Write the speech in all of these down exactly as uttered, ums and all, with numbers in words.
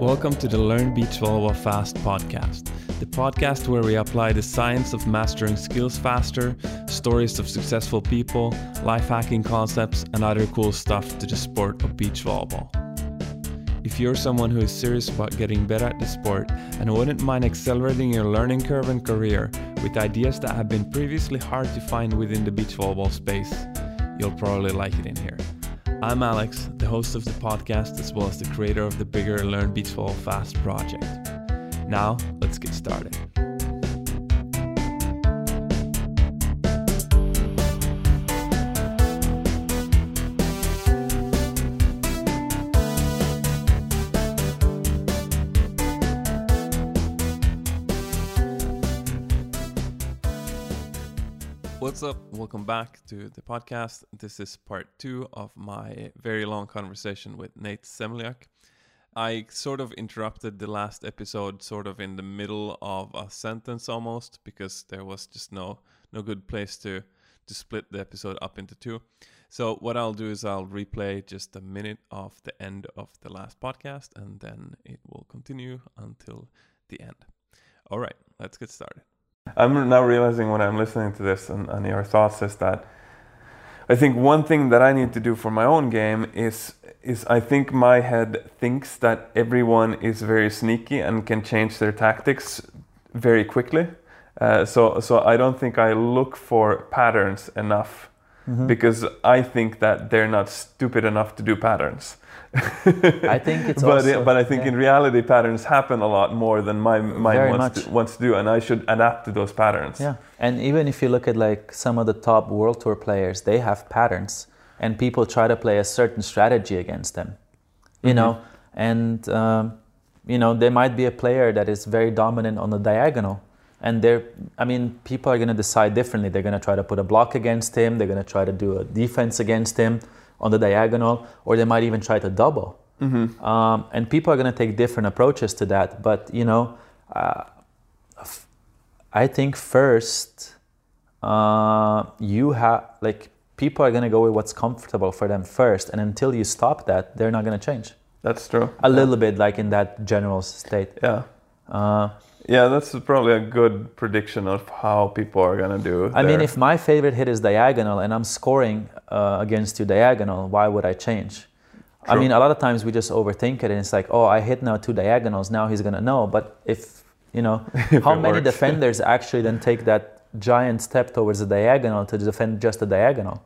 Welcome to the Learn Beach Volleyball Fast podcast, the podcast where we apply the science of mastering skills faster, stories of successful people, life hacking concepts, and other cool stuff to the sport of beach volleyball. If you're someone who is serious about getting better at the sport and wouldn't mind accelerating your learning curve and career with ideas that have been previously hard to find within the beach volleyball space, you'll probably like it in here. I'm Alex, the host of the podcast, as well as the creator of the bigger Learn Beach Volleyball Fast project. Now, let's get started. What's up? Welcome back to the podcast. This is part two of my very long conversation with Nejc Zemljak. I sort of interrupted the last episode sort of in the middle of a sentence almost because there was just no no good place to, to split the episode up into two. So what I'll do is I'll replay just a minute of the end of the last podcast and then it will continue until the end. All right, let's get started. I'm now realizing when I'm listening to this and, and your thoughts is that I think one thing that I need to do for my own game is is I think my head thinks that everyone is very sneaky and can change their tactics very quickly. Uh, so so I don't think I look for patterns enough mm-hmm. because I think that they're not stupid enough to do patterns. I think it's but, also, but I think yeah. in reality patterns happen a lot more than my mind wants to, wants to do, and I should adapt to those patterns. Yeah, and even if you look at like some of the top World Tour players, they have patterns, and people try to play a certain strategy against them, you mm-hmm. know. And um, you know, there might be a player that is very dominant on the diagonal, and they're, I mean, people are going to decide differently. They're going to try to put a block against him. They're going to try to do a defense against him on the diagonal, or they might even try to double. Mm-hmm. Um, and people are going to take different approaches to that. But, you know, uh, f- I think first, uh, you have, like, people are going to go with what's comfortable for them first. And until you stop that, they're not going to change. That's true. A yeah. little bit, like, in that general state. Yeah. Uh, yeah, that's probably a good prediction of how people are going to do. I their... mean, if my favorite hit is diagonal and I'm scoring uh, against you diagonal, why would I change? True. I mean, a lot of times we just overthink it and it's like, oh, I hit now two diagonals, now he's going to know. But if, you know, if how many works. defenders actually then take that giant step towards the diagonal to defend just the diagonal?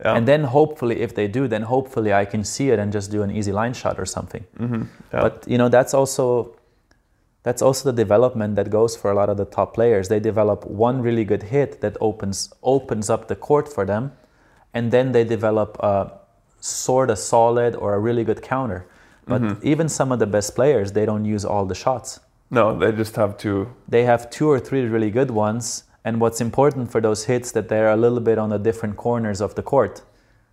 Yeah. And then hopefully, if they do, then hopefully I can see it and just do an easy line shot or something. Mm-hmm. Yeah. But, you know, that's also... That's also the development that goes for a lot of the top players. They develop one really good hit that opens opens up the court for them, and then they develop a sort of solid or a really good counter. But mm-hmm. even some of the best players, they don't use all the shots. No, they just have two. They have two or three really good ones, and what's important for those hits that they're a little bit on the different corners of the court.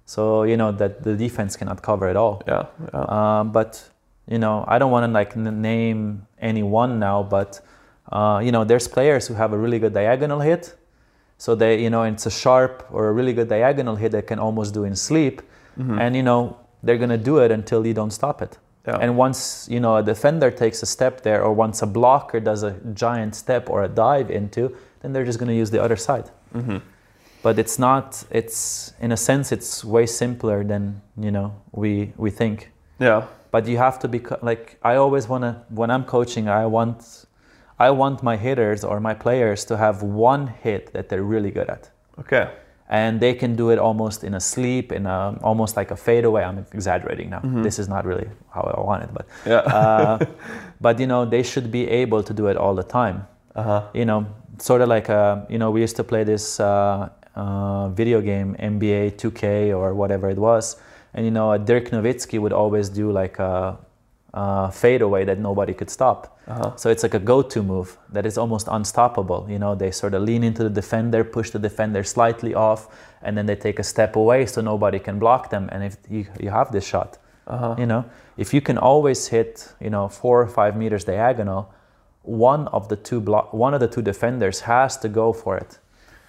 So, you know, that the defense cannot cover it all. Yeah, yeah. Um, but... You know, I don't want to like n- name anyone now, but, uh, you know, there's players who have a really good diagonal hit. So they, you know, it's a sharp or a really good diagonal hit that can almost do in sleep. Mm-hmm. And, you know, they're going to do it until you don't stop it. Yeah. And once, you know, a defender takes a step there or once a blocker does a giant step or a dive into, then they're just going to use the other side. Mm-hmm. But it's not, it's, in a sense, it's way simpler than, you know, we, we think. Yeah. But you have to be like, I always want to, when I'm coaching, I want I want my hitters or my players to have one hit that they're really good at. Okay. And they can do it almost in a sleep, in a, almost like a fadeaway. I'm exaggerating now. Mm-hmm. This is not really how I want it. But, yeah. uh, but, you know, they should be able to do it all the time. Uh-huh. You know, sort of like, a, you know, we used to play this uh, uh, video game, N B A two K or whatever it was. And, you know, Dirk Nowitzki would always do like a, a fadeaway that nobody could stop. Uh-huh. So it's like a go-to move that is almost unstoppable. You know, they sort of lean into the defender, push the defender slightly off, and then they take a step away so nobody can block them. And if you, you have this shot, uh-huh. you know, if you can always hit, you know, four or five meters diagonal, one of the two blo- one of the two defenders has to go for it.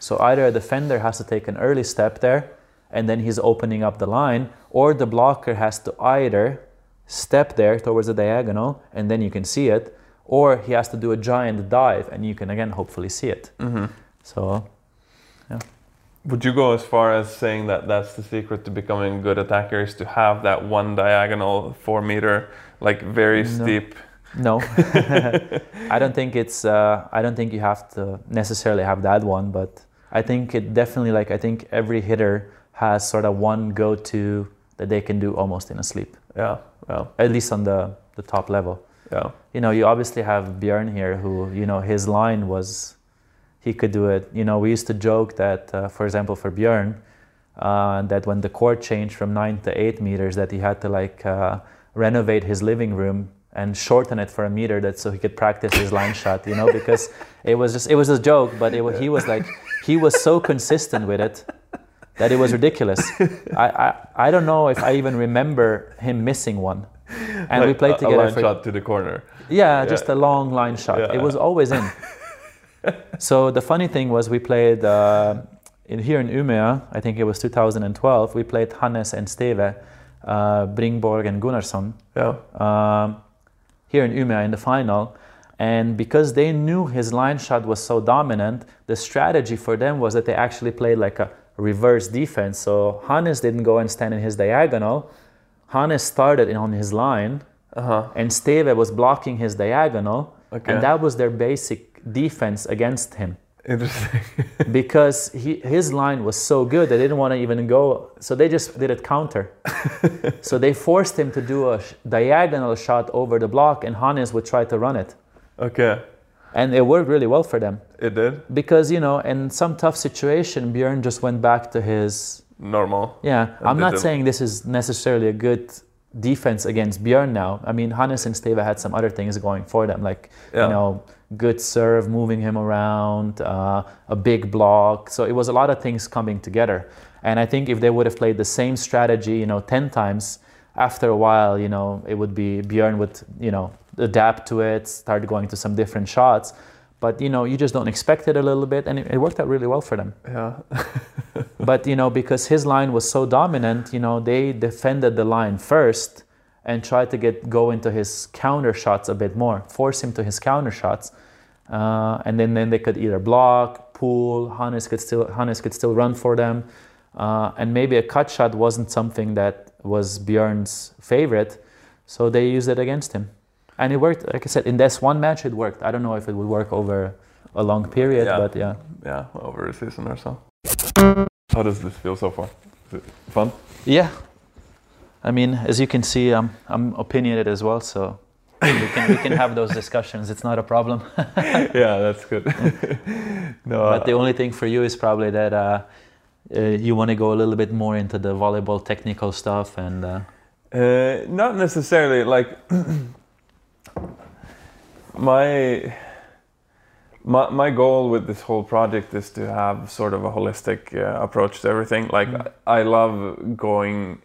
So either a defender has to take an early step there, and then he's opening up the line, or the blocker has to either step there towards the diagonal, and then you can see it, or he has to do a giant dive, and you can again hopefully see it. Mm-hmm. So, yeah. Would you go as far as saying that that's the secret to becoming a good attacker, is to have that one diagonal four meter, like very no. steep? No, I don't think it's. Uh, I don't think you have to necessarily have that one, but I think it definitely. Like I think every hitter has sort of one go-to that they can do almost in a sleep. Yeah. Well, at least on the the top level. Yeah. You know, you obviously have Bjorn here, who you know his line was. He could do it. You know, we used to joke that, uh, for example, for Bjorn, uh, that when the court changed from nine to eight meters, that he had to like uh, renovate his living room and shorten it for a meter, that so he could practice his line shot. You know, because it was just it was a joke, but it, he was like he was so consistent with it that it was ridiculous. I I, I don't know if I even remember him missing one. And like we played a, together. A line for, shot to the corner. Yeah, yeah, just a long line shot. Yeah. It was always in. So the funny thing was we played uh, in, here in Umeå, I think it was two thousand twelve, we played Hannes and Steve, uh, Bringborg and Gunnarsson, yeah. um, here in Umeå in the final. And because they knew his line shot was so dominant, the strategy for them was that they actually played like a reverse defense. So Hannes didn't go and stand in his diagonal. Hannes started in on his line, uh-huh. and Steve was blocking his diagonal. Okay. And that was their basic defense against him. Interesting. Because he, his line was so good they didn't want to even go, so they just did it counter. So they forced him to do a sh diagonal shot over the block, and Hannes would try to run it. Okay. And it worked really well for them. It did? Because, you know, in some tough situation, Bjorn just went back to his... normal. Yeah. I'm not saying this is necessarily a good defense against Bjorn now. I mean, Hannes and Steva had some other things going for them, like, yeah. you know, good serve, moving him around, uh, a big block. So it was a lot of things coming together. And I think if they would have played the same strategy, you know, ten times, after a while, you know, it would be, Bjorn would, you know, adapt to it, start going to some different shots. But, you know, you just don't expect it a little bit. And it, it worked out really well for them. Yeah. But, you know, because his line was so dominant, you know, they defended the line first and tried to get go into his counter shots a bit more, force him to his counter shots. Uh, and then, then they could either block, pull, Hannes could still, Hannes could still run for them. Uh, and maybe a cut shot wasn't something that was Bjorn's favorite. So they used it against him. And it worked, like I said, in this one match it worked. I don't know if it would work over a long period, yeah. but yeah. Yeah, over a season or so. How does this feel so far? Is it fun? Yeah. I mean, as you can see, I'm, I'm opinionated as well, so we can, we can have those discussions. It's not a problem. Yeah, that's good. No, but uh, the only thing for you is probably that uh, uh, you want to go a little bit more into the volleyball technical stuff. and. Uh, uh, not necessarily, like... My, my my goal with this whole project is to have sort of a holistic uh, approach to everything. Like mm. I love going.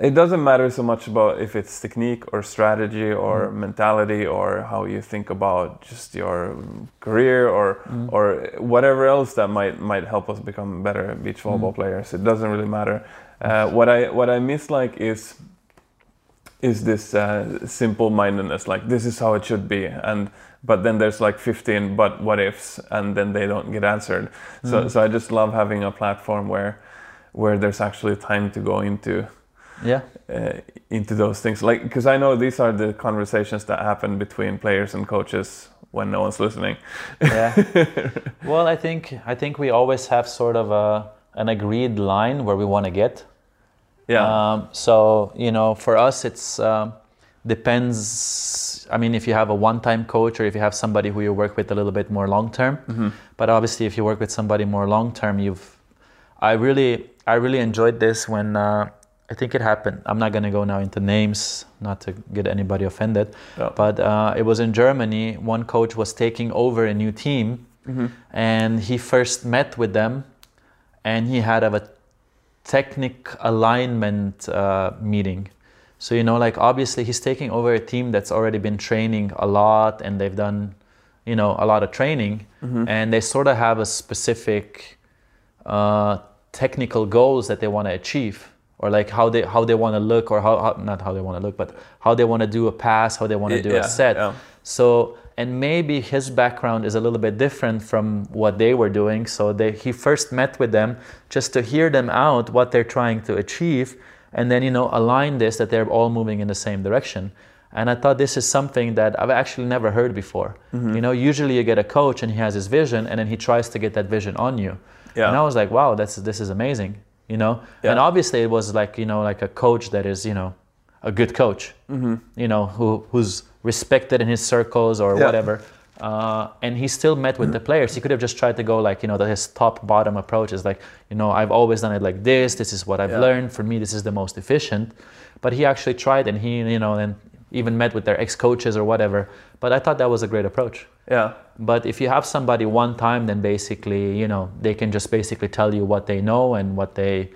It doesn't matter so much about if it's technique or strategy or mm. mentality or how you think about just your career or mm. or whatever else that might might help us become better beach volleyball mm. players. It doesn't really matter. Uh, what I what I miss like is. is this uh, simple-mindedness, like this is how it should be, and but then there's like fifteen but what ifs, and then they don't get answered. Mm. So so I just love having a platform where where there's actually time to go into yeah uh, into those things, like because I know these are the conversations that happen between players and coaches when no one's listening. Yeah. Well, I think I think we always have sort of a an agreed line where we want to get. Yeah. Um, so, you know, for us, it's uh, depends. I mean, if you have a one-time coach or if you have somebody who you work with a little bit more long-term, mm-hmm. but obviously if you work with somebody more long-term, you've, I really, I really enjoyed this when, uh, I think it happened. I'm not going to go now into names, not to get anybody offended, yeah. but uh, it was in Germany. One coach was taking over a new team mm-hmm. and he first met with them and he had a technique alignment uh, meeting. So, you know, like obviously he's taking over a team that's already been training a lot and they've done, you know, a lot of training mm-hmm. and they sort of have a specific uh, technical goals that they want to achieve or like how they how they want to look, or how, how not how they want to look, but how they want to do a pass, how they want to do yeah, a set. Yeah. So, and maybe his background is a little bit different from what they were doing. So they, he first met with them just to hear them out, what they're trying to achieve, and then, you know, align this, that they're all moving in the same direction. And I thought this is something that I've actually never heard before. Mm-hmm. You know, usually you get a coach and he has his vision and then he tries to get that vision on you. Yeah. And I was like, wow, that's, this is amazing, you know? Yeah. And obviously it was like, you know, like a coach that is, you know, a good coach, mm-hmm. you know, who, who's respected in his circles or yeah. whatever. Uh, and he still met with the players. He could have just tried to go like, you know, the, his top-bottom approach is like, you know, I've always done it like this. This is what I've yeah. learned. For me, this is the most efficient. But he actually tried, and he, you know, and even met with their ex-coaches or whatever. But I thought that was a great approach. Yeah. But if you have somebody one time, then basically, you know, they can just basically tell you what they know and what, they,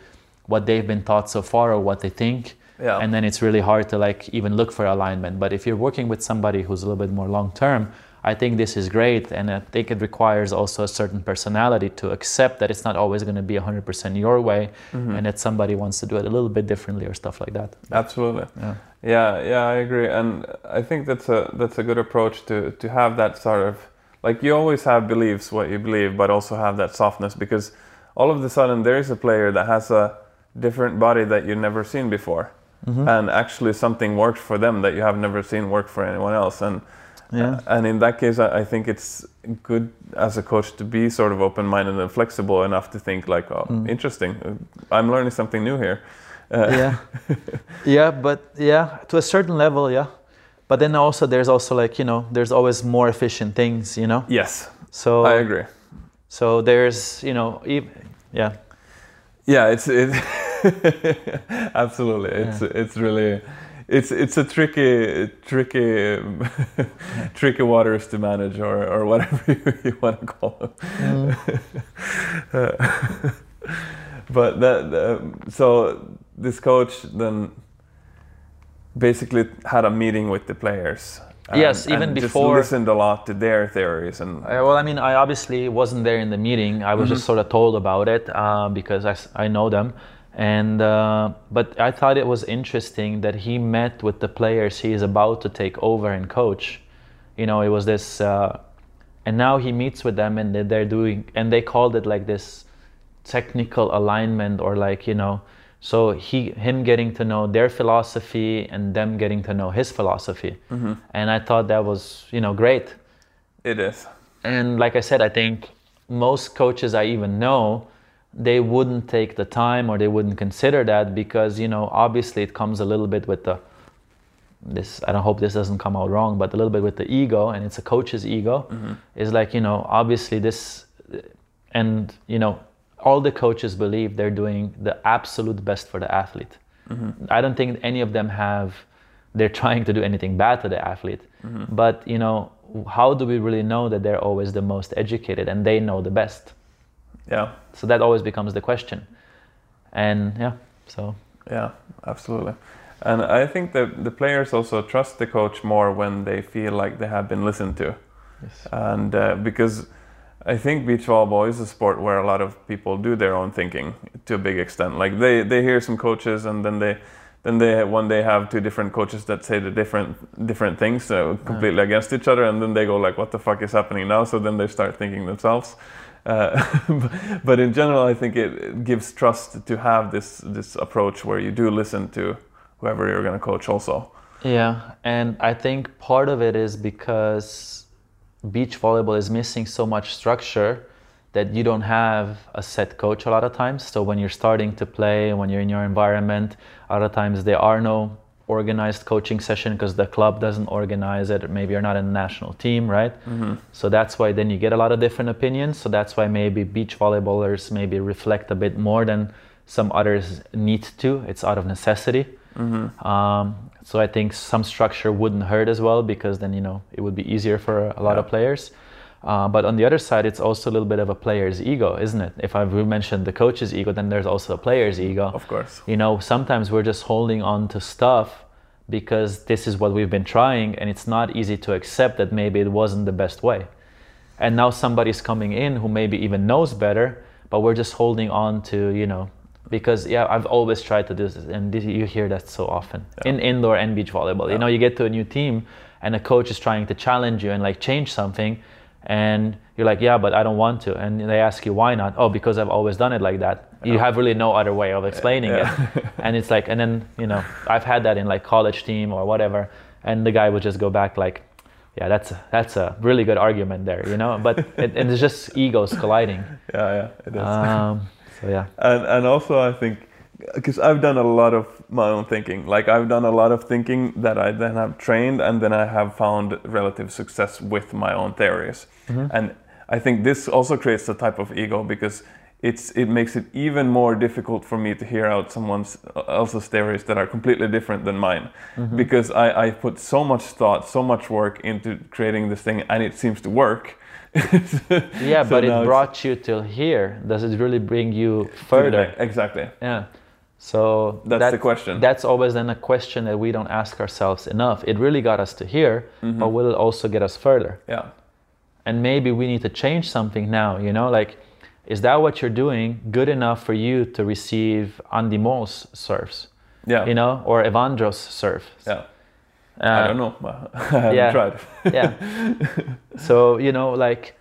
what they've been taught so far or what they think. Yeah. And then it's really hard to like even look for alignment. But if you're working with somebody who's a little bit more long-term, I think this is great, and I think it requires also a certain personality to accept that it's not always going to be one hundred percent your way, mm-hmm. and that somebody wants to do it a little bit differently or stuff like that. Absolutely. Yeah, yeah, yeah, I agree. And I think that's a that's a good approach to, to have that sort of, like, you always have beliefs, what you believe, but also have that softness, because all of a sudden there is a player that has a different body that you've never seen before, mm-hmm. and actually something works for them that you have never seen work for anyone else. And Yeah. And in that case, I think it's good as a coach to be sort of open-minded and flexible enough to think like, oh, mm. interesting, I'm learning something new here. Uh, yeah, yeah, but yeah, to a certain level, yeah. But then also there's also like, you know, there's always more efficient things, you know? Yes, so I agree. So there's, you know, even, yeah. Yeah, it's, it absolutely, yeah. it's it's really... It's it's a tricky tricky tricky waters to manage, or, or whatever you, you want to call them. Mm. uh, but that um, so this coach then basically had a meeting with the players. And, yes, even and before. Just listened a lot to their theories and. Uh, well, I mean, I obviously wasn't there in the meeting. I was mm-hmm. just sort of told about it uh, because I I know them. And uh, but I thought it was interesting that he met with the players he is about to take over and coach. You know, it was this, uh, and now he meets with them, and they're doing, and they called it like this technical alignment, or like, you know, so he him getting to know their philosophy and them getting to know his philosophy. Mm-hmm. And I thought that was, you know, great. It is. And like I said, I think most coaches I even know, they wouldn't take the time, or they wouldn't consider that, because, you know, obviously it comes a little bit with the, this, I don't hope this doesn't come out wrong, but a little bit with the ego, and it's a coach's ego. Mm-hmm. It's like, you know, obviously this, and, you know, all the coaches believe they're doing the absolute best for the athlete. Mm-hmm. I don't think any of them have, they're trying to do anything bad to the athlete. Mm-hmm. But, you know, how do we really know that they're always the most educated and they know the best? Yeah. So that always becomes the question. And yeah, so. Yeah, absolutely. And I think that the players also trust the coach more when they feel like they have been listened to. Yes. And uh, because I think beach volleyball is a sport where a lot of people do their own thinking to a big extent. Like they, they hear some coaches, and then they then they one day have two different coaches that say the different different things, so completely yeah. against each other, and then they go like, what the fuck is happening now? So then they start thinking themselves. Uh, but in general, I think it, it gives trust to have this this approach where you do listen to whoever you're going to coach also. Yeah, and I think part of it is because beach volleyball is missing so much structure that you don't have a set coach a lot of times. So when you're starting to play, when you're in your environment, a lot of times there are no organized coaching session because the club doesn't organize it, or maybe you're not in the national team, right? Mm-hmm. So that's why then you get a lot of different opinions. So that's why maybe beach volleyballers maybe reflect a bit more than some others need to. It's out of necessity. Mm-hmm. Um, so I think some structure wouldn't hurt as well, because then, you know, it would be easier for a lot yeah. of players. Uh, but on the other side, it's also a little bit of a player's ego, isn't it? If I've mentioned the coach's ego, then there's also a player's ego. Of course. You know, sometimes we're just holding on to stuff because this is what we've been trying, and it's not easy to accept that maybe it wasn't the best way. And now somebody's coming in who maybe even knows better, but we're just holding on to, you know, Because yeah, I've always tried to do this, and you hear that so often yeah. in indoor and beach volleyball. Yeah. You know, you get to a new team, and a coach is trying to challenge you and like change something, and you're like, yeah, but I don't want to. And they ask you why not? Oh, because I've always done it like that. Yeah. You have really no other way of explaining yeah. it. And it's like, and then you know, I've had that in like college team or whatever, and the guy would just go back like, yeah, that's a, that's a really good argument there, you know. But it, and it's just egos colliding. Yeah, yeah, it is. Um, So, yeah. And and also I think, because I've done a lot of my own thinking, like I've done a lot of thinking that I then have trained, and then I have found relative success with my own theories. Mm-hmm. And I think this also creates a type of ego, because it's it makes it even more difficult for me to hear out someone else's theories that are completely different than mine. Mm-hmm. Because I, I put so much thought, so much work into creating this thing, and it seems to work. Yeah, so but it brought you till here. Does it really bring you further? Exactly. Yeah. So that's that, the question. That's always then a question that we don't ask ourselves enough. It really got us to here, mm-hmm. but will it also get us further? Yeah. And maybe we need to change something now, you know, like, is that what you're doing good enough for you to receive Andy Mo's serves? Yeah. You know, or Evandro's serves? Yeah. Uh, I don't know, I haven't yeah, tried. Yeah. So, you know, like,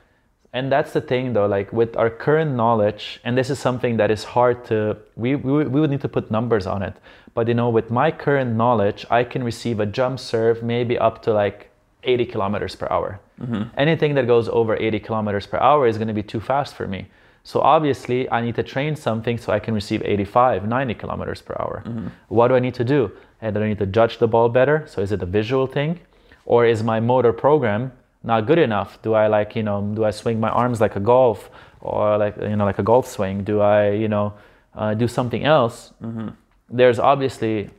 and that's the thing though, like with our current knowledge, and this is something that is hard to, we, we, we would need to put numbers on it. But you know, with my current knowledge, I can receive a jump serve maybe up to like eighty kilometers per hour. Mm-hmm. Anything that goes over eighty kilometers per hour is going to be too fast for me. So obviously I need to train something so I can receive eighty-five, ninety kilometers per hour. Mm-hmm. What do I need to do? And I need to judge the ball better. So is it a visual thing, or is my motor program not good enough? Do I like, you know, do I swing my arms like a golf, or like, you know, like a golf swing? Do I, you know, uh, do something else? Mm-hmm. There's obviously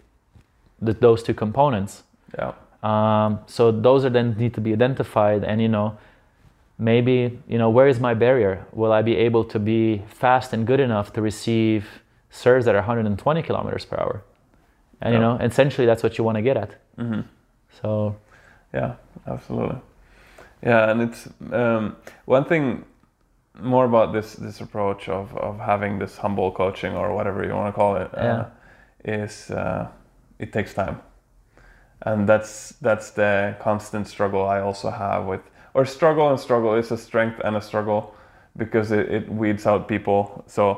the, those two components. Yeah. Um, so those are then need to be identified, and, you know, maybe, you know, where is my barrier? Will I be able to be fast and good enough to receive serves that are one hundred twenty kilometers per hour? And, yeah. you know, essentially that's what you want to get at. Mm-hmm. So, yeah, absolutely. Yeah, and it's um, one thing more about this this approach of, of having this humble coaching, or whatever you want to call it, uh, yeah. is uh, it takes time. And that's that's the constant struggle I also have with, or struggle and struggle is a strength and a struggle, because it, it weeds out people. So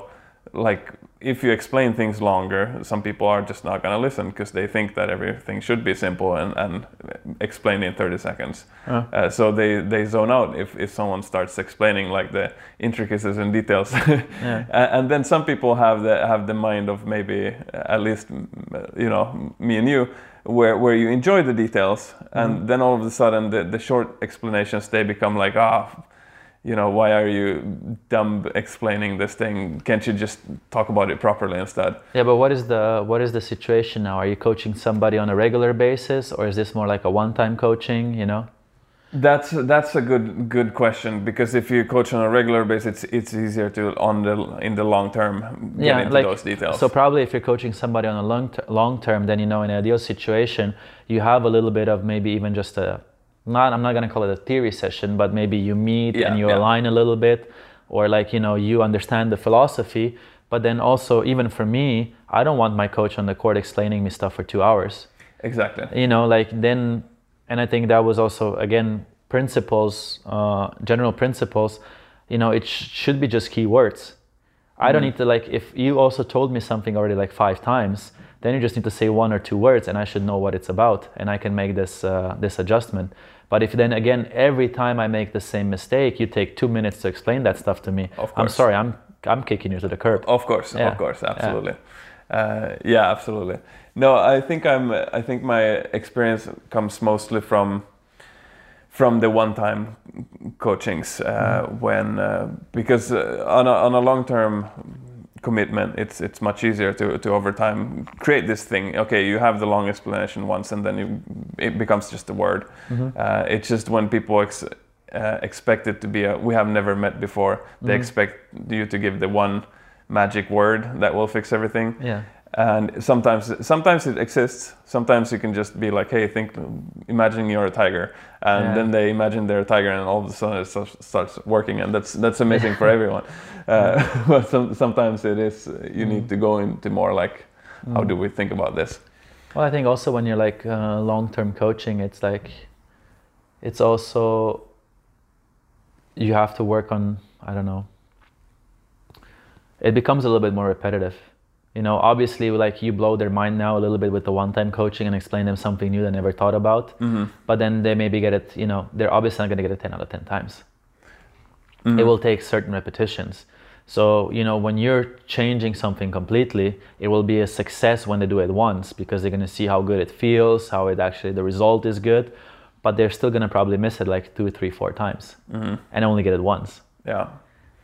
like, if you explain things longer, some people are just not going to listen, because they think that everything should be simple and, and explained in thirty seconds. Uh. Uh, so they, they zone out if, if someone starts explaining like the intricacies and details. Yeah. And then some people have the, have the mind of maybe, at least, you know, me and you, where where you enjoy the details, and mm. then all of a sudden the, the short explanations, they become like, ah, oh, you know, why are you dumb explaining this thing? Can't you just talk about it properly instead? Yeah, but what is the what is the situation now? Are you coaching somebody on a regular basis, or is this more like a one-time coaching, you know? That's that's a good good question, because if you coach on a regular basis, it's it's easier to on the in the long term get yeah, into like, those details. So probably if you're coaching somebody on a long ter long term, then you know in an ideal situation you have a little bit of maybe even just a not I'm not gonna call it a theory session, but maybe you meet yeah, and you yeah. align a little bit, or like you know you understand the philosophy. But then also even for me, I don't want my coach on the court explaining me stuff for two hours. Exactly. You know, like then. And I think that was also, again, principles, uh, general principles, you know, it sh should be just key words. I mm. don't need to, like, if you also told me something already like five times, then you just need to say one or two words and I should know what it's about, and I can make this, uh, this adjustment. But if then, again, every time I make the same mistake, you take two minutes to explain that stuff to me. Of course. I'm sorry, I'm, I'm kicking you to the curb. Of course, yeah. of course, absolutely. Yeah. Uh, yeah, absolutely. No, I think I'm. I think my experience comes mostly from from the one-time coachings uh, when uh, because uh, on a, on a long-term commitment, it's it's much easier to to over time create this thing. Okay, you have the long explanation once, and then you, it becomes just a word. Mm-hmm. uh, it's just when people ex uh, expect it to be a we have never met before, they mm-hmm. expect you to give the one magic word that will fix everything. Yeah. And sometimes, sometimes it exists. Sometimes you can just be like, hey, think, imagine you're a tiger, and yeah. then they imagine they're a tiger, and all of a sudden it starts working, and that's that's amazing for everyone. Uh, but some, sometimes it is you mm. need to go into more like, how mm. do we think about this? Well, I think also when you're like uh, long-term coaching, it's like, it's also you have to work on. I don't know. It becomes a little bit more repetitive. You know, obviously, like you blow their mind now a little bit with the one-time coaching and explain them something new they never thought about. Mm-hmm. But then they maybe get it, you know, they're obviously not going to get it ten out of ten times. Mm-hmm. It will take certain repetitions. So, you know, when you're changing something completely, it will be a success when they do it once, because they're going to see how good it feels, how it actually, the result is good. But they're still going to probably miss it like two, three, four times mm-hmm. and only get it once. Yeah.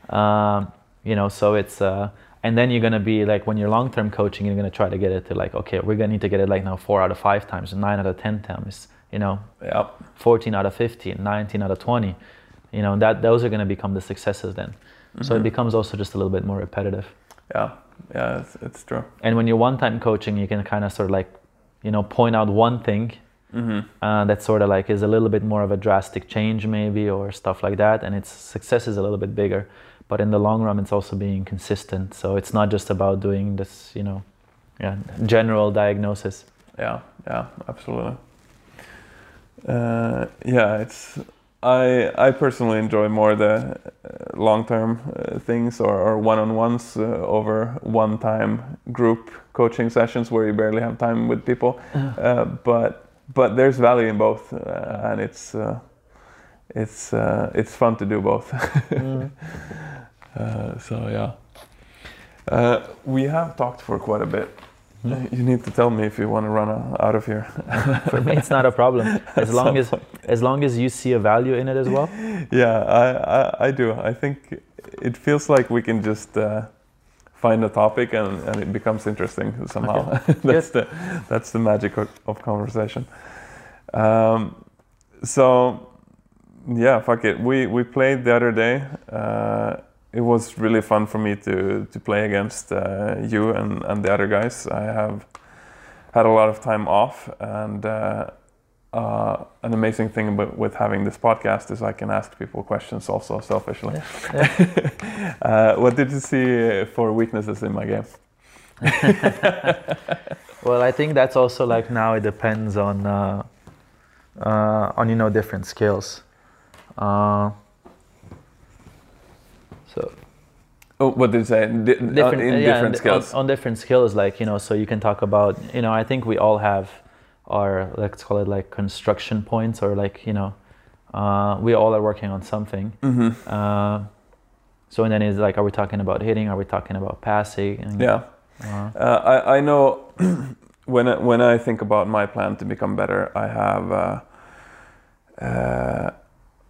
Um, you know, so it's... Uh, And then you're going to be like, when you're long-term coaching, you're going to try to get it to like, okay, we're going to need to get it like now four out of five times, nine out of ten times, you know, yep. fourteen out of fifteen, nineteen out of twenty, you know, that those are going to become the successes then. Mm-hmm. So it becomes also just a little bit more repetitive. Yeah, yeah, it's, it's true. And when you're one-time coaching, you can kind of sort of like, you know, point out one thing mm-hmm. uh, that sort of like is a little bit more of a drastic change maybe or stuff like that. And its success is a little bit bigger. But in the long run, it's also being consistent. So it's not just about doing this, you know, yeah, general diagnosis. Yeah, yeah, absolutely. Uh, yeah, it's. I I personally enjoy more the long-term uh, things or, or one-on-ones uh, over one-time group coaching sessions where you barely have time with people. uh, but but there's value in both, uh, and it's uh, it's uh, it's fun to do both. mm. Uh, so yeah, uh, we have talked for quite a bit. Mm-hmm. You need to tell me if you want to run out of here. For me, it's not a problem as long as point. as long as you see a value in it as well. Yeah, I I, I do. I think it feels like we can just uh, find a topic and, and it becomes interesting somehow. Okay. that's Good. the that's the magic of, of conversation. Um, so yeah, fuck it. We we played the other day. Uh, It was really fun for me to, to play against uh, you and, and the other guys. I have had a lot of time off, and uh, uh, an amazing thing about with having this podcast is I can ask people questions also selfishly. Yeah, yeah. uh, what did you see for weaknesses in my game? Well, I think that's also like now it depends on uh, uh, on you know different skills. Uh, So, oh, what did you say? Di- different, on, in yeah, different skills. On, on different skills, like, you know, so you can talk about, you know, I think we all have our, let's call it like construction points, or like, you know, uh, we all are working on something. Mm-hmm. Uh, so and then it's like, are we talking about hitting? Are we talking about passing? And, yeah. Uh, uh, I, I know when, I, when I think about my plan to become better, I have... Uh, uh,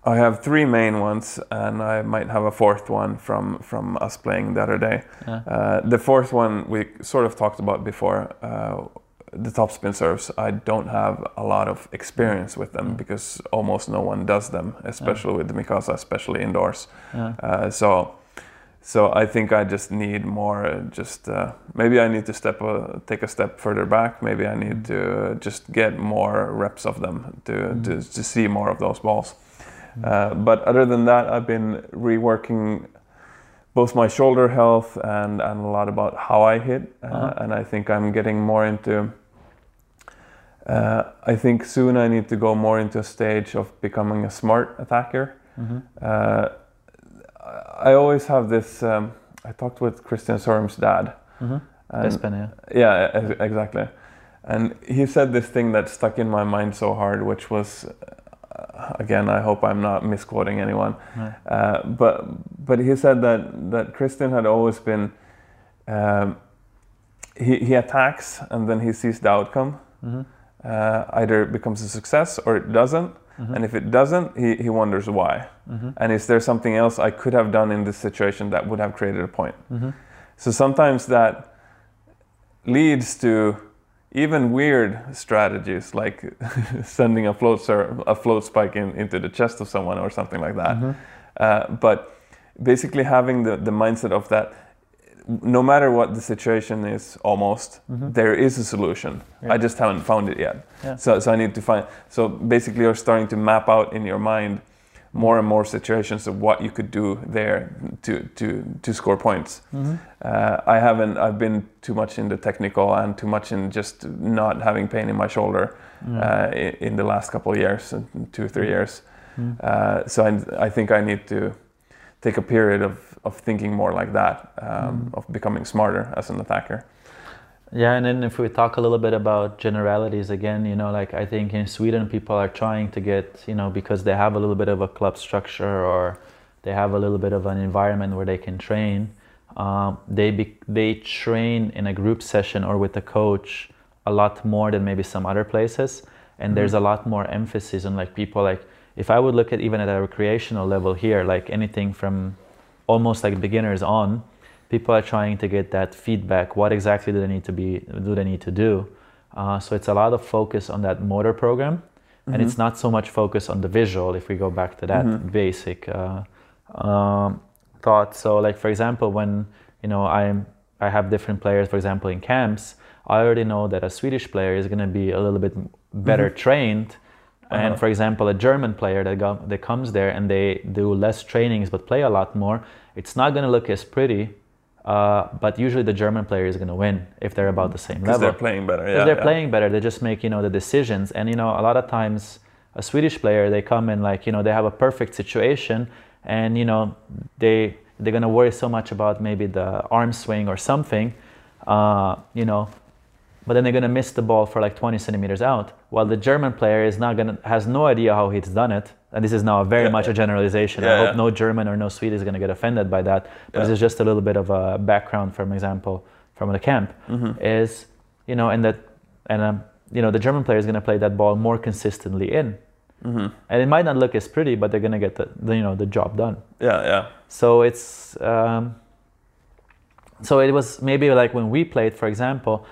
I have three main ones, and I might have a fourth one from, from us playing the other day. Yeah. Uh, the fourth one we sort of talked about before, uh, the topspin serves. I don't have a lot of experience with them, yeah. because almost no one does them, especially yeah. with the Mikasa, especially indoors. Yeah. Uh, so so I think I just need more, just uh, maybe I need to step uh, take a step further back. Maybe I need to just get more reps of them to, mm. to, to see more of those balls. Uh, but other than that, I've been reworking both my shoulder health and, and a lot about how I hit. Uh, uh-huh. And I think I'm getting more into... Uh, I think soon I need to go more into a stage of becoming a smart attacker. Mm-hmm. Uh, I always have this... Um, I talked with Christian Sørum's dad. Mm-hmm. And, Espen, yeah. Yeah, exactly. And he said this thing that stuck in my mind so hard, which was... Again, I hope I'm not misquoting anyone, right. uh, but but he said that that Kristen had always been um, he he attacks and then he sees the outcome, mm-hmm. uh, either it becomes a success or it doesn't, mm-hmm. and if it doesn't, he he wonders why, mm-hmm. and is there something else I could have done in this situation that would have created a point? Mm-hmm. So sometimes that leads to. Even weird strategies like sending a float serve, a float spike in, into the chest of someone or something like that. Mm-hmm. Uh, but basically having the, the mindset of that no matter what the situation is, almost, mm-hmm. there is a solution. Yeah. I just haven't found it yet. Yeah. So, so I need to find, so basically you're starting to map out in your mind more and more situations of what you could do there to to, to score points. Mm-hmm. Uh, I haven't, I've been too much in the technical and too much in just not having pain in my shoulder mm-hmm. uh, in, in the last couple of years, two or three years. Mm-hmm. uh, so I, I think I need to take a period of, of thinking more like that, um, mm-hmm. of becoming smarter as an attacker. Yeah, and then if we talk a little bit about generalities again, you know, like I think in Sweden people are trying to get, you know, because they have a little bit of a club structure or they have a little bit of an environment where they can train, um, they be, they train in a group session or with a coach a lot more than maybe some other places, and mm-hmm. there's a lot more emphasis on like people like, if I would look at even at a recreational level here, like anything from almost like beginners on, people are trying to get that feedback. What exactly do they need to be? Do they need to do? Uh, so it's a lot of focus on that motor program, mm-hmm. and it's not so much focus on the visual. If we go back to that mm-hmm. basic uh, um, thought, so like for example, when you know I'm I have different players, for example in camps, I already know that a Swedish player is going to be a little bit better mm-hmm. trained, uh-huh. and for example a German player that go, that comes there and they do less trainings but play a lot more. It's not going to look as pretty. Uh, but usually the German player is going to win if they're about the same level. Because they're playing better. Yeah, if they're yeah. playing better, they just make, you know, the decisions. And, you know, a lot of times a Swedish player, they come in like, you know, they have a perfect situation and, you know, they, they're going to worry so much about maybe the arm swing or something, uh, you know, but then they're going to miss the ball for like twenty centimeters out. While the German player is not going to, has no idea how he's done it. And this is now very yeah. much a generalization. Yeah, I hope yeah. no German or no Swede is going to get offended by that. But yeah. this is just a little bit of a background, for example, from the camp. Mm-hmm. Is, you know, and that, and um, you know, the German player is going to play that ball more consistently in. Mm-hmm. And it might not look as pretty, but they're going to get the, the, you know, the job done. Yeah, yeah. So it's, um, so it was maybe like when we played, for example,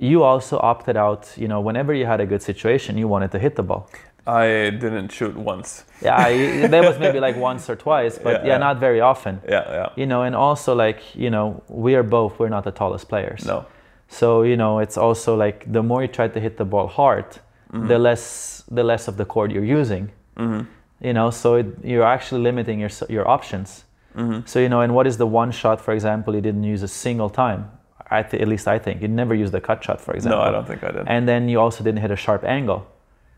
you also opted out, you know, whenever you had a good situation, you wanted to hit the ball. I didn't shoot once. Yeah, I, there was maybe like once or twice, but yeah, yeah, yeah, not very often. Yeah, yeah. You know, and also like, you know, we are both, we're not the tallest players. No. So, you know, it's also like the more you try to hit the ball hard, mm-hmm. the less the less of the court you're using. Mm-hmm. You know, so it, you're actually limiting your your options. Mm-hmm. So, you know, and what is the one shot, for example, you didn't use a single time? I th- at least I think. You never used the cut shot, for example. No, I don't think I did. And then you also didn't hit a sharp angle.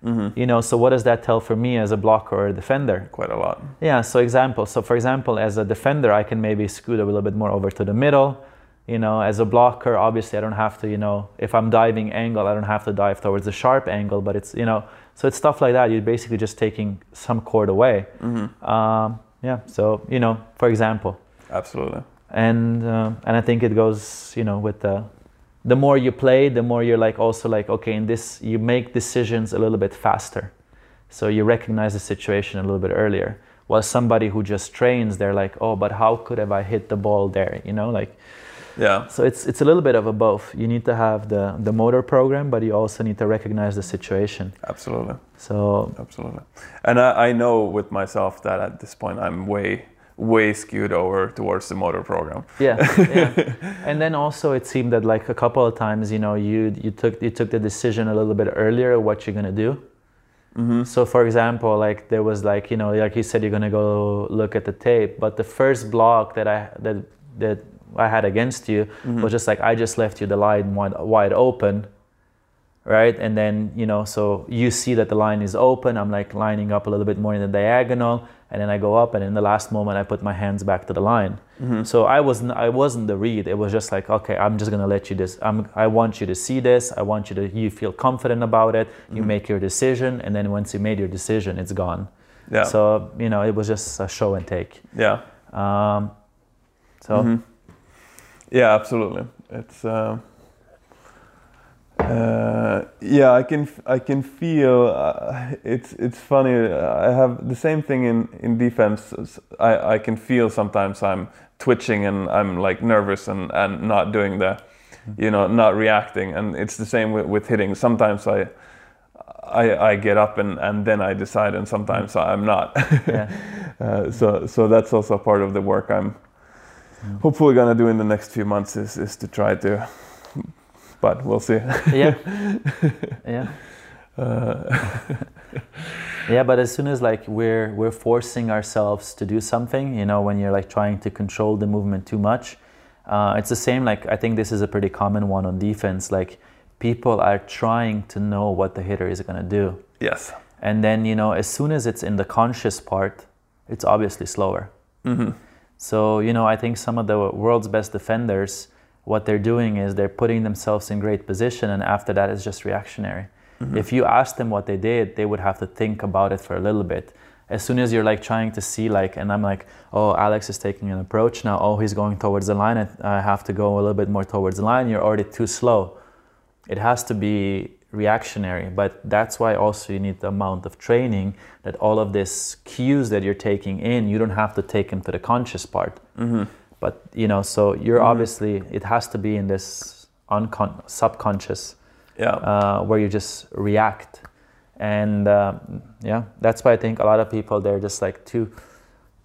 Mm-hmm. You know, so what does that tell for me as a blocker or a defender? Quite a lot. Yeah, so example, so for example, as a defender, I can maybe scoot a little bit more over to the middle. You know, as a blocker, obviously I don't have to, you know, if I'm diving angle, I don't have to dive towards the sharp angle, but it's, you know, so it's stuff like that. You're basically just taking some court away. Mm-hmm. Um, yeah, so, you know, for example. Absolutely. And, uh, and I think it goes, you know, with the... The more you play, the more you're like also like, okay, in this, you make decisions a little bit faster. So you recognize the situation a little bit earlier. While somebody who just trains, they're like, oh, but how could have I hit the ball there? You know, like, yeah. So it's it's a little bit of a both. You need to have the, the motor program, but you also need to recognize the situation. Absolutely. So. Absolutely. And I, I know with myself that at this point I'm way... way skewed over towards the motor program. Yeah, yeah. And then also it seemed that like a couple of times, you know, you you took you took the decision a little bit earlier what you're gonna do. Mm-hmm. So for example, like there was like, you know, like you said, you're gonna go look at the tape, but the first block that I that that I had against you mm-hmm. was just like I just left you the line wide wide open. Right, and then, you know, so you see that the line is open, I'm like lining up a little bit more in the diagonal, and then I go up, and in the last moment I put my hands back to the line. Mm-hmm. So I wasn't I wasn't the read, it was just like, okay, I'm just gonna let you this, I'm, I want you to see this, I want you to, you feel confident about it, you mm-hmm. make your decision, and then once you made your decision, it's gone. Yeah. So, you know, it was just a show and take. Yeah. Um, so. Mm-hmm. Yeah, absolutely. It's... Uh... Uh, yeah, I can I can feel uh, it's it's funny. I have the same thing in in defense. I I can feel sometimes I'm twitching and I'm like nervous and and not doing the, you know, not reacting. And it's the same with, with hitting. Sometimes I I I get up and and then I decide, and sometimes I'm not. Yeah. uh, so so that's also part of the work I'm hopefully gonna do in the next few months is, is to try to, but we'll see. Yeah, yeah. Uh. Yeah, but as soon as like we're we're forcing ourselves to do something, you know, when you're like trying to control the movement too much, uh, it's the same. Like I think this is a pretty common one on defense. Like people are trying to know what the hitter is gonna do. Yes. And then, you know, as soon as it's in the conscious part, it's obviously slower. Mm-hmm. So, you know, I think some of the world's best defenders, what they're doing is they're putting themselves in great position, and after that it's just reactionary. Mm-hmm. If you ask them what they did, they would have to think about it for a little bit. As soon as you're like trying to see like, and I'm like, oh, Alex is taking an approach now. Oh, he's going towards the line. I have to go a little bit more towards the line. You're already too slow. It has to be reactionary, but that's why also you need the amount of training that all of these cues that you're taking in, you don't have to take them to the conscious part. Mm-hmm. But, you know, so you're mm-hmm. obviously, it has to be in this uncon- subconscious yeah. uh, where you just react. And uh, yeah, that's why I think a lot of people, they're just like too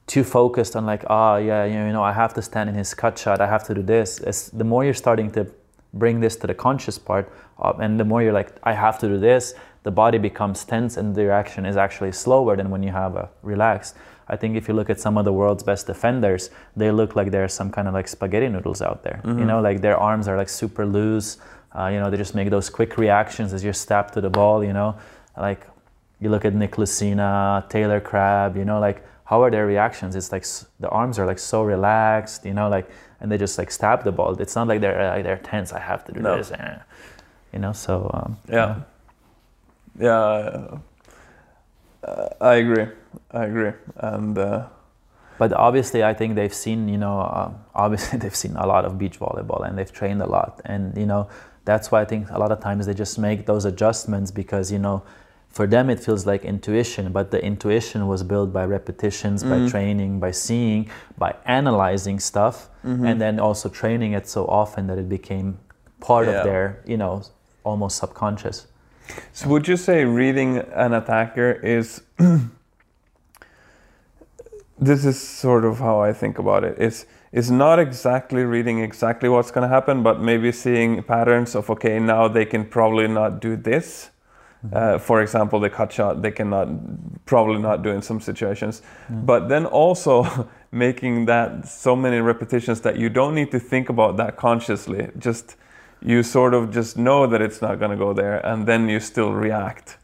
too focused on like, ah, oh, yeah, you know, I have to stand in his cut shot. I have to do this. It's, the more you're starting to bring this to the conscious part, uh, and the more you're like, I have to do this, the body becomes tense and the reaction is actually slower than when you have a relaxed. I think if you look at some of the world's best defenders, they look like there's some kind of like spaghetti noodles out there. Mm-hmm. You know, like their arms are like super loose. Uh, you know, they just make those quick reactions as you step to the ball, you know. Like you look at Nick Lucena, Taylor Crabb, you know, like how are their reactions? It's like s- the arms are like so relaxed, you know, like, and they just like stab the ball. It's not like they're like they're tense. I have to do no. this, eh. You know. So um, yeah, yeah, uh, I agree. I agree. And uh, but obviously, I think they've seen, you know, uh, obviously they've seen a lot of beach volleyball and they've trained a lot. And you know, that's why I think a lot of times they just make those adjustments because, you know, for them it feels like intuition, but the intuition was built by repetitions, mm-hmm. by training, by seeing, by analyzing stuff, mm-hmm. and then also training it so often that it became part yeah. of their, you know, almost subconscious. So would you say reading an attacker is, this is sort of how I think about it, it's, it's not exactly reading exactly what's going to happen, but maybe seeing patterns of, okay, now they can probably not do this. Uh, for example, the cut shot, they cannot, probably not do in some situations. Mm. But then also making that so many repetitions that you don't need to think about that consciously. Just, you sort of just know that it's not going to go there, and then you still react.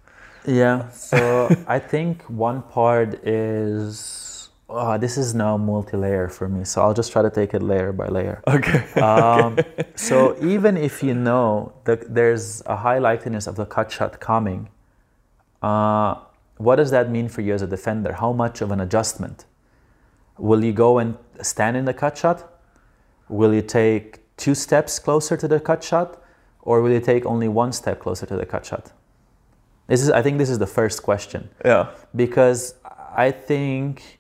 Yeah, so I think one part is, oh, this is now multi-layer for me, so I'll just try to take it layer by layer. Okay. Um, okay. So even if you know that there's a high likeliness of the cut shot coming, uh, what does that mean for you as a defender? How much of an adjustment? Will you go and stand in the cut shot? Will you take two steps closer to the cut shot? Or will you take only one step closer to the cut shot? This is, I think this is the first question. Yeah. Because I think,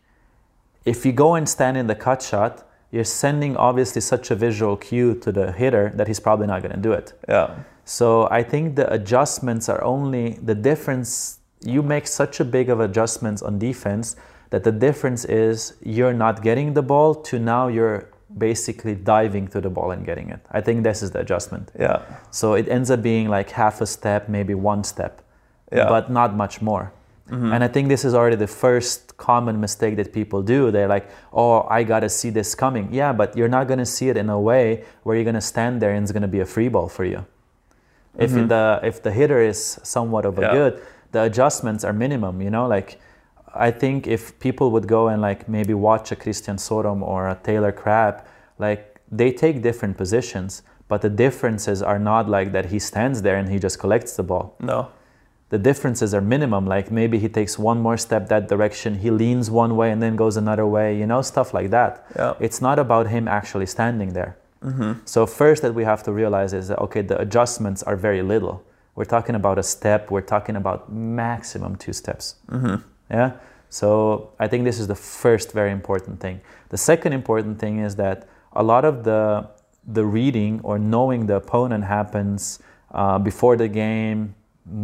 if you go and stand in the cut shot, you're sending obviously such a visual cue to the hitter that he's probably not going to do it. Yeah. So I think the adjustments are only the difference. You make such a big of adjustments on defense that the difference is you're not getting the ball to now you're basically diving to the ball and getting it. I think this is the adjustment. Yeah. So it ends up being like half a step, maybe one step, yeah. but not much more. Mm-hmm. And I think this is already the first common mistake that people do. They're like, oh, I got to see this coming. Yeah, but you're not going to see it in a way where you're going to stand there and it's going to be a free ball for you. Mm-hmm. If the if the hitter is somewhat of a yeah. good, the adjustments are minimum, you know? Like, I think if people would go and, like, maybe watch a Christian Sørum or a Taylor Crabb, like, they take different positions, but the differences are not like that he stands there and he just collects the ball. No. The differences are minimum, like maybe he takes one more step that direction, he leans one way and then goes another way, you know, stuff like that. Yeah. It's not about him actually standing there. Mm-hmm. So first that we have to realize is that, okay, the adjustments are very little. We're talking about a step, we're talking about maximum two steps. Mm-hmm. Yeah. So I think this is the first very important thing. The second important thing is that a lot of the, the reading or knowing the opponent happens uh, before the game,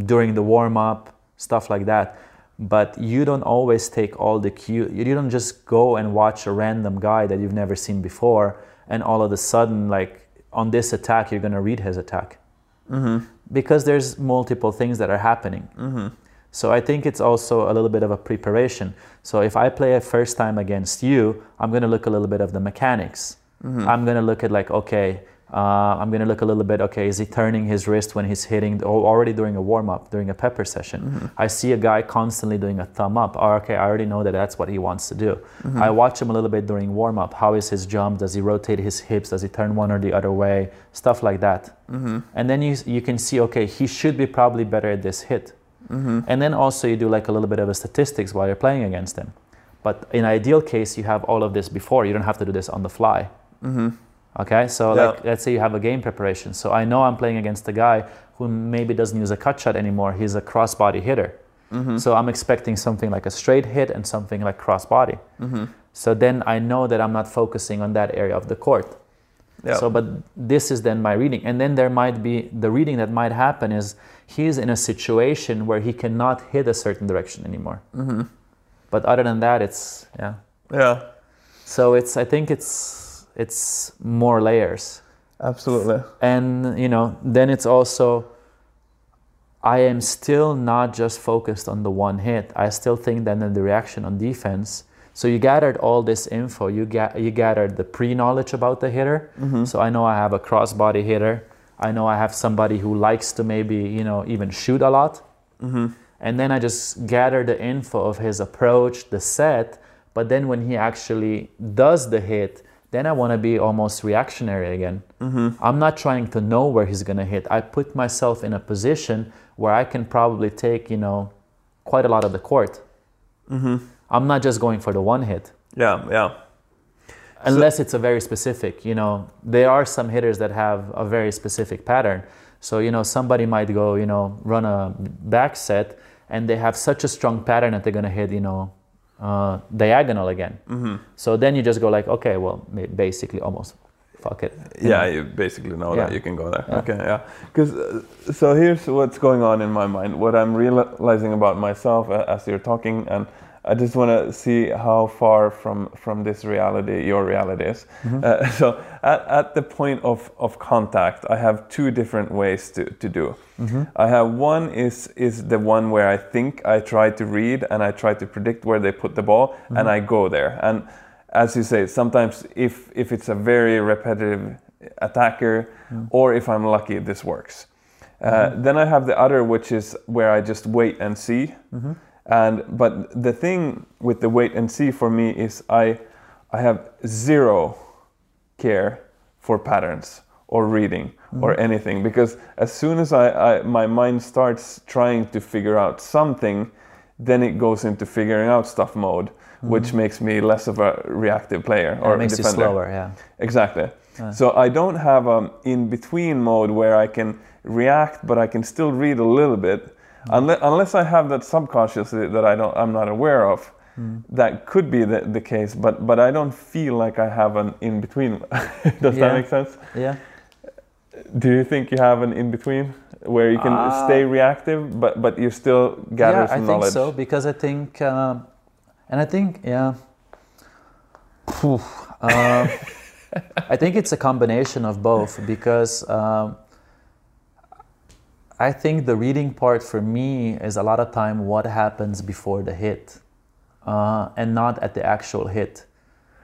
during the warm-up, stuff like that. But you don't always take all the cue. You don't just go and watch a random guy that you've never seen before and all of a sudden, like, on this attack, you're going to read his attack. Mm-hmm. Because there's multiple things that are happening. Mm-hmm. So I think it's also a little bit of a preparation. So if I play a first time against you, I'm going to look a little bit of the mechanics. Mm-hmm. I'm going to look at like, okay, uh, I'm going to look a little bit, okay, is he turning his wrist when he's hitting, or already during a warm-up, during a pepper session? Mm-hmm. I see a guy constantly doing a thumb up. Oh, okay, I already know that that's what he wants to do. Mm-hmm. I watch him a little bit during warm-up. How is his jump? Does he rotate his hips? Does he turn one or the other way? Stuff like that. Mm-hmm. And then you, you can see, okay, he should be probably better at this hit. Mm-hmm. And then also you do like a little bit of a statistics while you're playing against them. But in ideal case, you have all of this before. You don't have to do this on the fly. Mm-hmm. Okay, so yeah. like, let's say you have a game preparation. So I know I'm playing against a guy who maybe doesn't use a cut shot anymore. He's a crossbody hitter. Mm-hmm. So I'm expecting something like a straight hit and something like crossbody. Mm-hmm. So then I know that I'm not focusing on that area of the court. Yeah. So, but this is then my reading. And then there might be, the reading that might happen is he's in a situation where he cannot hit a certain direction anymore. Mm-hmm. But other than that, it's, yeah. Yeah. So it's, I think it's, it's more layers. Absolutely. And, you know, then it's also, I am still not just focused on the one hit. I still think then in the reaction on defense. So you gathered all this info. You ga- you gathered the pre-knowledge about the hitter. Mm-hmm. So I know I have a crossbody hitter. I know I have somebody who likes to maybe, you know, even shoot a lot. Mm-hmm. And then I just gather the info of his approach, the set. But then when he actually does the hit, then I want to be almost reactionary again. Mm-hmm. I'm not trying to know where he's going to hit. I put myself in a position where I can probably take, you know, quite a lot of the court. Mm-hmm. I'm not just going for the one hit. Yeah, yeah. Unless so, it's a very specific, you know, there are some hitters that have a very specific pattern. So, you know, somebody might go, you know, run a back set and they have such a strong pattern that they're going to hit, you know, uh, diagonal again. Mm-hmm. So then you just go like, okay, well, basically almost fuck it. You yeah, know? You basically know yeah. that you can go there. Yeah. Okay, yeah. Because uh, so here's what's going on in my mind. What I'm realizing about myself uh, as you're talking, and I just want to see how far from, from this reality your reality is. Mm-hmm. Uh, so at, at the point of, of contact, I have two different ways to, to do. Mm-hmm. I have one is is the one where I think I try to read and I try to predict where they put the ball, mm-hmm. and I go there. And as you say, sometimes if, if it's a very repetitive attacker, mm-hmm. or if I'm lucky, this works. Uh, mm-hmm. Then I have the other, which is where I just wait and see. Mm-hmm. And but the thing with the wait and see for me is I, I have zero care for patterns or reading, mm-hmm. or anything, because as soon as I, I my mind starts trying to figure out something, then it goes into figuring out stuff mode, mm-hmm. which makes me less of a reactive player or defender. It makes you slower, yeah. Exactly. Yeah. So I don't have an in-between mode where I can react, but I can still read a little bit. Unless, unless I have that subconsciously that I don't, I'm not aware of, mm. that could be the, the case. But but I don't feel like I have an in between. Does yeah. that make sense? Yeah. Do you think you have an in between where you can uh, stay reactive, but but you still gather yeah, some I knowledge? I think so, because I think, um, and I think yeah. Uh, I think it's a combination of both, because. Um, I think the reading part for me is a lot of time what happens before the hit, uh, and not at the actual hit.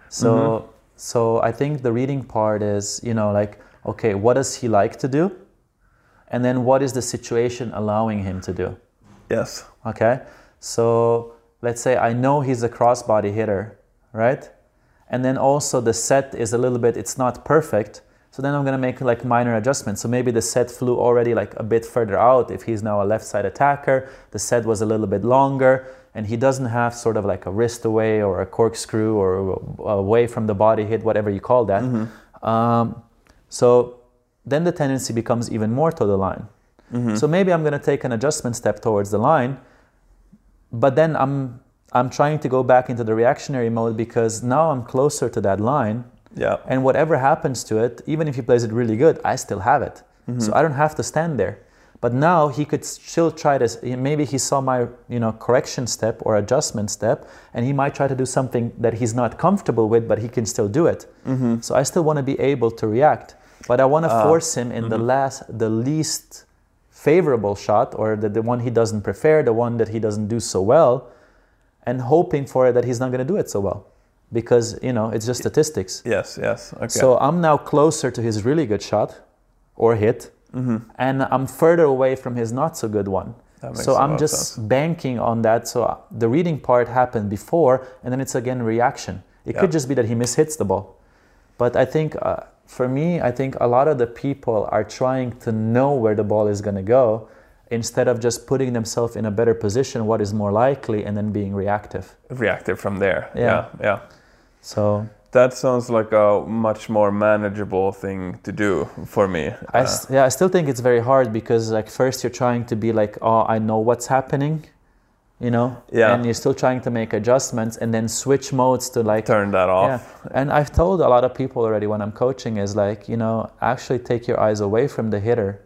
So, mm-hmm. so I think the reading part is, you know, like, okay, what does he like to do? And then what is the situation allowing him to do? Yes. Okay. So let's say I know he's a crossbody hitter, right? And then also the set is a little bit, it's not perfect. So then I'm going to make like minor adjustments. So maybe the set flew already like a bit further out. If he's now a left side attacker, the set was a little bit longer and he doesn't have sort of like a wrist away or a corkscrew or away from the body hit, whatever you call that. Mm-hmm. Um, so then the tendency becomes even more to the line. Mm-hmm. So maybe I'm going to take an adjustment step towards the line, but then I'm, I'm trying to go back into the reactionary mode because now I'm closer to that line. Yeah. And whatever happens to it, even if he plays it really good, I still have it. Mm-hmm. So I don't have to stand there. But now he could still try this. Maybe he saw my, you know, correction step or adjustment step, and he might try to do something that he's not comfortable with, but he can still do it. Mm-hmm. So I still want to be able to react, but I want to uh, force him in mm-hmm. the last, the least favorable shot, or the, the one he doesn't prefer, the one that he doesn't do so well, and hoping for it that he's not going to do it so well. Because, you know, it's just statistics. Yes, yes. Okay. So I'm now closer to his really good shot or hit, mm-hmm. and I'm further away from his not so good one. That makes so I'm just sense. banking on that. So the reading part happened before, and then it's again reaction. It yeah. could just be that he mishits the ball. But I think uh, for me, I think a lot of the people are trying to know where the ball is going to go, instead of just putting themselves in a better position, what is more likely, and then being reactive. Reactive from there. Yeah, yeah. yeah. So that sounds like a much more manageable thing to do for me. I uh, yeah, I still think it's very hard, because like first you're trying to be like, oh, I know what's happening, you know, yeah. and you're still trying to make adjustments, and then switch modes to like turn that off. Yeah. And I've told a lot of people already when I'm coaching is like, you know, actually take your eyes away from the hitter.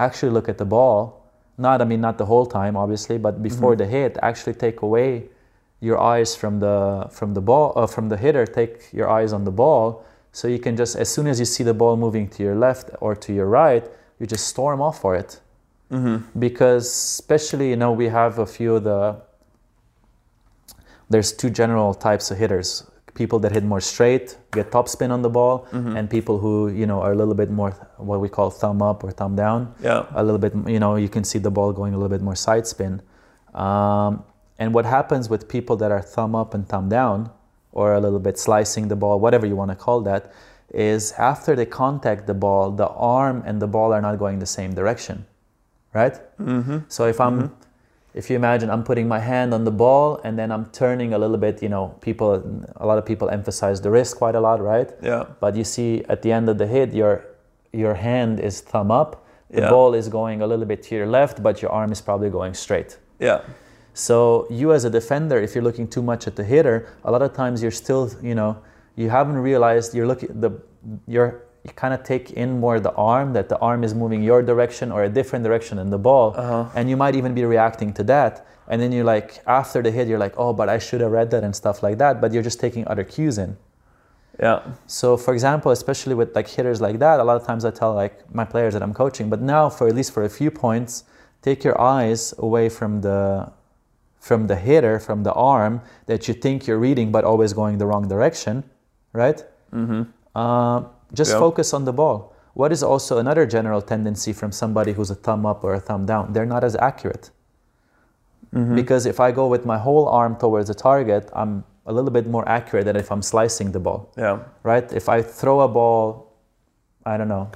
Actually look at the ball. Not, I mean, not the whole time, obviously, but before mm-hmm. the hit, actually take away your eyes from the from the ball, uh, from the hitter. Take your eyes on the ball, so you can just, as soon as you see the ball moving to your left or to your right, you just storm off for it. Mm-hmm. Because especially, you know, we have a few of the. There's two general types of hitters: people that hit more straight, get topspin on the ball, mm-hmm. and people who, you know, are a little bit more what we call thumb up or thumb down. Yeah. A little bit, you know, you can see the ball going a little bit more side spin. Um, And what happens with people that are thumb up and thumb down, or a little bit slicing the ball, whatever you want to call that, is after they contact the ball, the arm and the ball are not going the same direction, right? Mm-hmm. So if I'm, mm-hmm. if you imagine, I'm putting my hand on the ball and then I'm turning a little bit, you know, people, a lot of people emphasize the wrist quite a lot, right? Yeah. But you see at the end of the hit, your your hand is thumb up, the yeah. ball is going a little bit to your left, but your arm is probably going straight. Yeah. So you as a defender, if you're looking too much at the hitter, a lot of times you're still, you know, you haven't realized you're looking, the, you're, you kind of take in more the arm, that the arm is moving your direction or a different direction than the ball. Uh-huh. And you might even be reacting to that. And then you're like, after the hit, you're like, oh, but I should have read that and stuff like that. But you're just taking other cues in. Yeah. So for example, especially with like hitters like that, a lot of times I tell like my players that I'm coaching, but now for at least for a few points, take your eyes away from the... from the hitter, from the arm that you think you're reading, but always going the wrong direction, right? Mm-hmm. Uh, just yep. focus on the ball. What is also another general tendency from somebody who's a thumb up or a thumb down? They're not as accurate. Mm-hmm. Because if I go with my whole arm towards the target, I'm a little bit more accurate than if I'm slicing the ball, yeah. right? If I throw a ball, I don't know,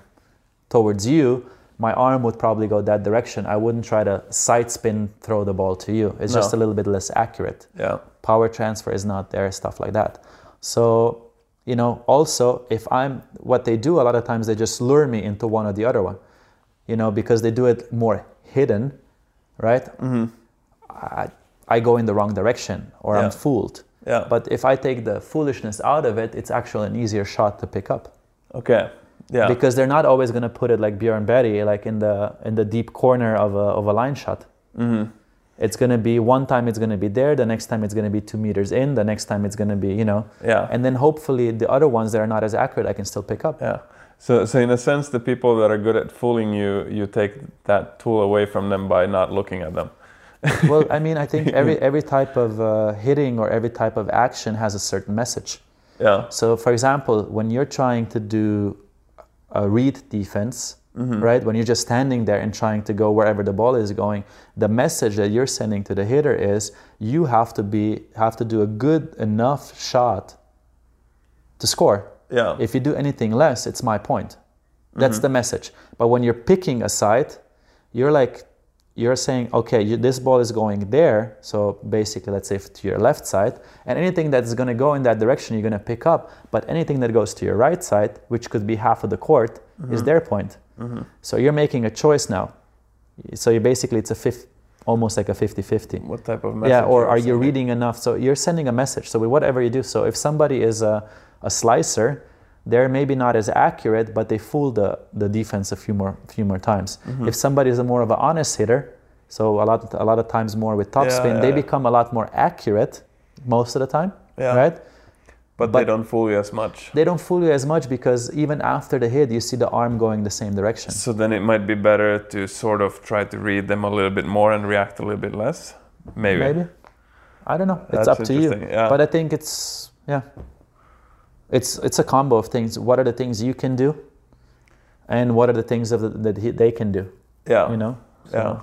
towards you, my arm would probably go that direction. I wouldn't try to side spin, throw the ball to you. It's no. just a little bit less accurate. Yeah. Power transfer is not there, stuff like that. So, you know, also if I'm, what they do a lot of times, they just lure me into one or the other one, you know, because they do it more hidden, right? Mm-hmm. I, I go in the wrong direction or yeah. I'm fooled. Yeah. But if I take the foolishness out of it, it's actually an easier shot to pick up. Okay. Yeah. Because they're not always going to put it like Bjorn Berry, like in the in the deep corner of a of a line shot. Mm-hmm. It's going to be one time it's going to be there, the next time it's going to be two meters in, the next time it's going to be, you know. Yeah. And then hopefully the other ones that are not as accurate, I can still pick up. Yeah. So so in a sense, the people that are good at fooling you, you take that tool away from them by not looking at them. Well, I mean, I think every every type of uh, hitting or every type of action has a certain message. Yeah. So for example, when you're trying to do a read defense, mm-hmm. right? When you're just standing there and trying to go wherever the ball is going, the message that you're sending to the hitter is you have to be have to do a good enough shot to score. Yeah. If you do anything less, it's my point. That's mm-hmm. the message. But when you're picking a side, you're like you're saying, okay, you, this ball is going there. So basically, let's say to your left side, and anything that's going to go in that direction, you're going to pick up. But anything that goes to your right side, which could be half of the court, mm-hmm. is their point. Mm-hmm. So you're making a choice now. So you basically, it's a fifth, almost like a fifty-fifty. What type of message? Yeah, or are you reading enough? So you're sending a message. So with whatever you do, so if somebody is a, a slicer, They're maybe not as accurate, but they fool the, the defense a few more few more times. Mm-hmm. If somebody is a more of an honest hitter, so a lot a lot of times more with topspin, yeah, yeah, they yeah. become a lot more accurate most of the time, yeah. right? But, but they don't fool you as much. They don't fool you as much because even after the hit, you see the arm going the same direction. So then it might be better to sort of try to read them a little bit more and react a little bit less? Maybe. Maybe. I don't know. It's That's up to you. Yeah. But I think it's, yeah. It's it's a combo of things. What are the things you can do? And what are the things of the, that he, they can do? Yeah. You know? So. Yeah.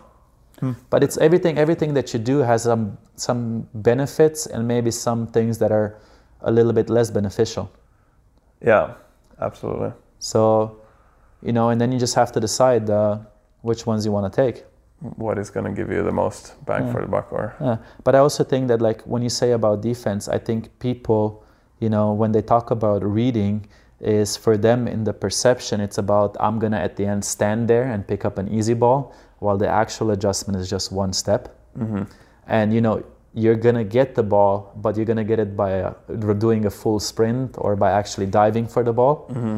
Hmm. But it's everything, everything that you do has some some benefits and maybe some things that are a little bit less beneficial. Yeah, absolutely. So, you know, and then you just have to decide uh, which ones you want to take. What is going to give you the most bang yeah. for the buck, or? Yeah. But I also think that, like, when you say about defense, I think people, you know, when they talk about reading, is for them in the perception, it's about I'm going to at the end stand there and pick up an easy ball, while the actual adjustment is just one step. Mm-hmm. And, you know, you're going to get the ball, but you're going to get it by uh, doing a full sprint or by actually diving for the ball. Mm-hmm.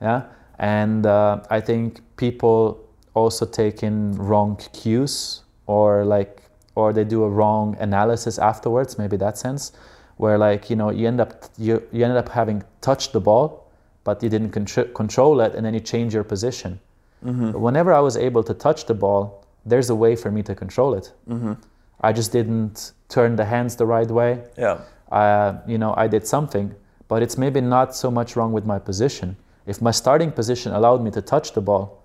Yeah. And uh, I think people also take in wrong cues, or like, or they do a wrong analysis afterwards, maybe that sense, where like, you know, you end up, you, you ended up having touched the ball, but you didn't contr- control it, and then you change your position. Mm-hmm. Whenever I was able to touch the ball, there's a way for me to control it. Mm-hmm. I just didn't turn the hands the right way. Yeah. Uh, you know, I did something, but it's maybe not so much wrong with my position. If my starting position allowed me to touch the ball,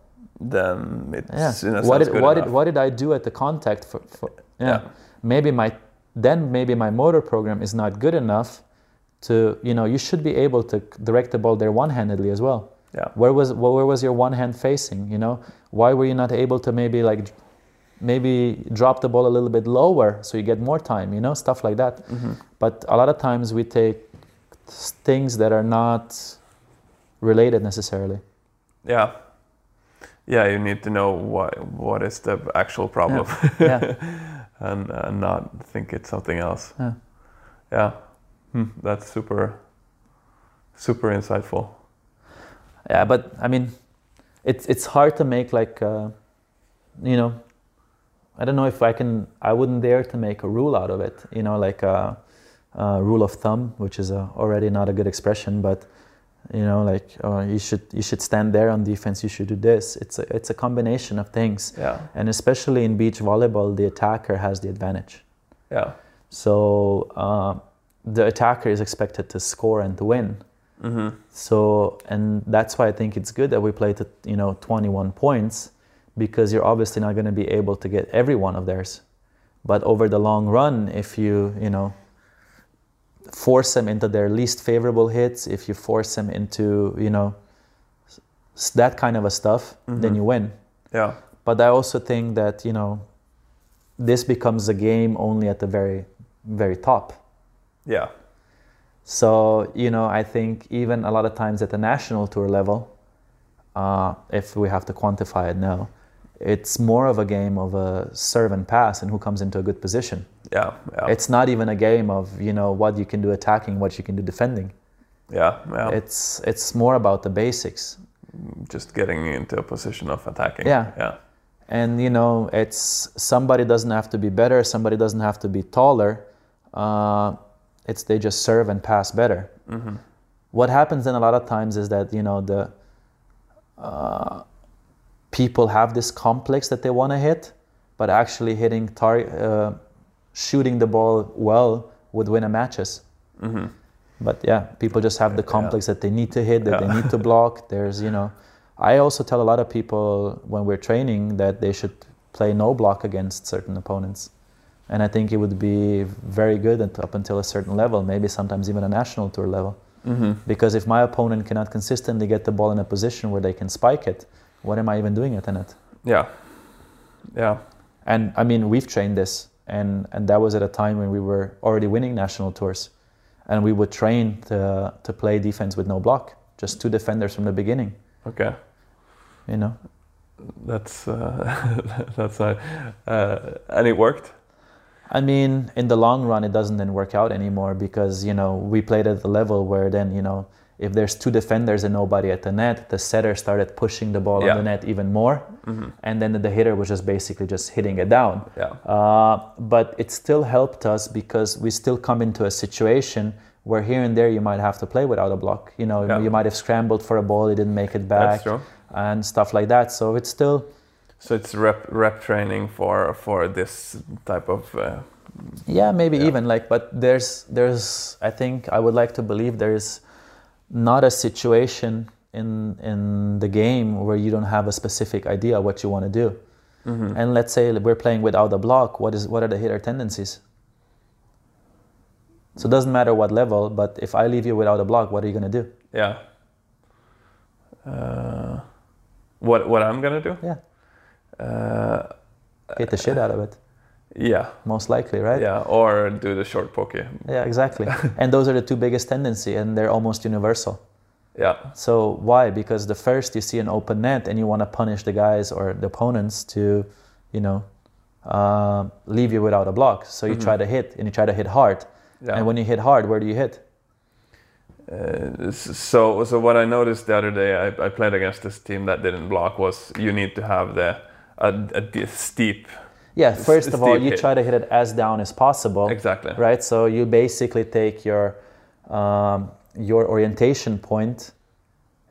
then it's yeah. you know, what did what enough. did what did I do at the contact? For, for yeah. yeah. Maybe my then maybe my motor program is not good enough to, you know, you should be able to direct the ball there one-handedly as well. Yeah. Where was where was your one hand facing? You know, why were you not able to maybe like? Maybe drop the ball a little bit lower so you get more time, you know, stuff like that. Mm-hmm. But a lot of times we take things that are not related necessarily. Yeah. Yeah, you need to know what what is the actual problem. Yeah. yeah. and uh, not think it's something else. Yeah. yeah. Hmm. That's super, super insightful. Yeah, but I mean, it's, it's hard to make like, uh, you know, I don't know if I can, I wouldn't dare to make a rule out of it, you know, like a, a rule of thumb, which is a, already not a good expression, but, you know, like, oh, you should you should stand there on defense, you should do this. It's a, it's a combination of things. Yeah. And especially in beach volleyball, the attacker has the advantage. Yeah. So uh, the attacker is expected to score and to win. Mm-hmm. So, and that's why I think it's good that we play to, you know, twenty-one points. Because you're obviously not going to be able to get every one of theirs. But over the long run, if you, you know, force them into their least favorable hits, if you force them into, you know, that kind of a stuff, mm-hmm. then you win. Yeah. But I also think that, you know, this becomes a game only at the very, very top. Yeah. So, you know, I think even a lot of times at the national tour level, Uh, if we have to quantify it now, it's more of a game of a serve and pass and who comes into a good position. Yeah, yeah. It's not even a game of, you know, what you can do attacking, what you can do defending. Yeah, yeah. It's it's more about the basics. Just getting into a position of attacking. Yeah. yeah. And, you know, it's somebody doesn't have to be better, somebody doesn't have to be taller. Uh, it's they just serve and pass better. Mm-hmm. What happens then a lot of times is that, you know, the Uh, people have this complex that they want to hit, but actually hitting tar- uh, shooting the ball well would win a matches. Mm-hmm. But yeah, people just have the complex yeah. that they need to hit, that yeah. they need to block. There's, you know, I also tell a lot of people when we're training that they should play no block against certain opponents. And I think it would be very good up until a certain level, maybe sometimes even a national tour level. Mm-hmm. Because if my opponent cannot consistently get the ball in a position where they can spike it, what am I even doing at the net? Yeah. Yeah. And I mean, we've trained this, and, and that was at a time when we were already winning national tours. And we would train to to play defense with no block, just two defenders from the beginning. Okay. You know? That's, uh, that's uh, uh, and it worked? I mean, in the long run, it doesn't then work out anymore because, you know, we played at the level where then, you know, if there's two defenders and nobody at the net, the setter started pushing the ball yeah. on the net even more. Mm-hmm. And then the hitter was just basically just hitting it down. Yeah. Uh, but it still helped us because we still come into a situation where here and there you might have to play without a block. You know, yeah. you might have scrambled for a ball, you didn't make it back. That's true. And stuff like that. So it's still... So it's rep, rep training for, for this type of... Uh, yeah, maybe yeah. even like, but there's, there's, I think I would like to believe there is not a situation in in the game where you don't have a specific idea what you want to do. Mm-hmm. And let's say we're playing without a block, what is what are the hitter tendencies? So it doesn't matter what level, but if I leave you without a block, what are you going to do? Yeah. Uh, what what I'm going to do? Yeah. Uh, Get the shit out of it. Yeah. Most likely, right? Yeah, or do the short pokey. Yeah, exactly. And those are the two biggest tendencies, and they're almost universal. Yeah. So why? Because the first, you see an open net, and you want to punish the guys or the opponents to, you know, uh, leave you without a block. So you mm-hmm. try to hit, and you try to hit hard. Yeah. And when you hit hard, where do you hit? Uh, so, so what I noticed the other day, I, I played against this team that didn't block, was you need to have the a, a, a steep... Yeah, first of all, you try to hit it as down as possible. Exactly. Right? So you basically take your um, your orientation point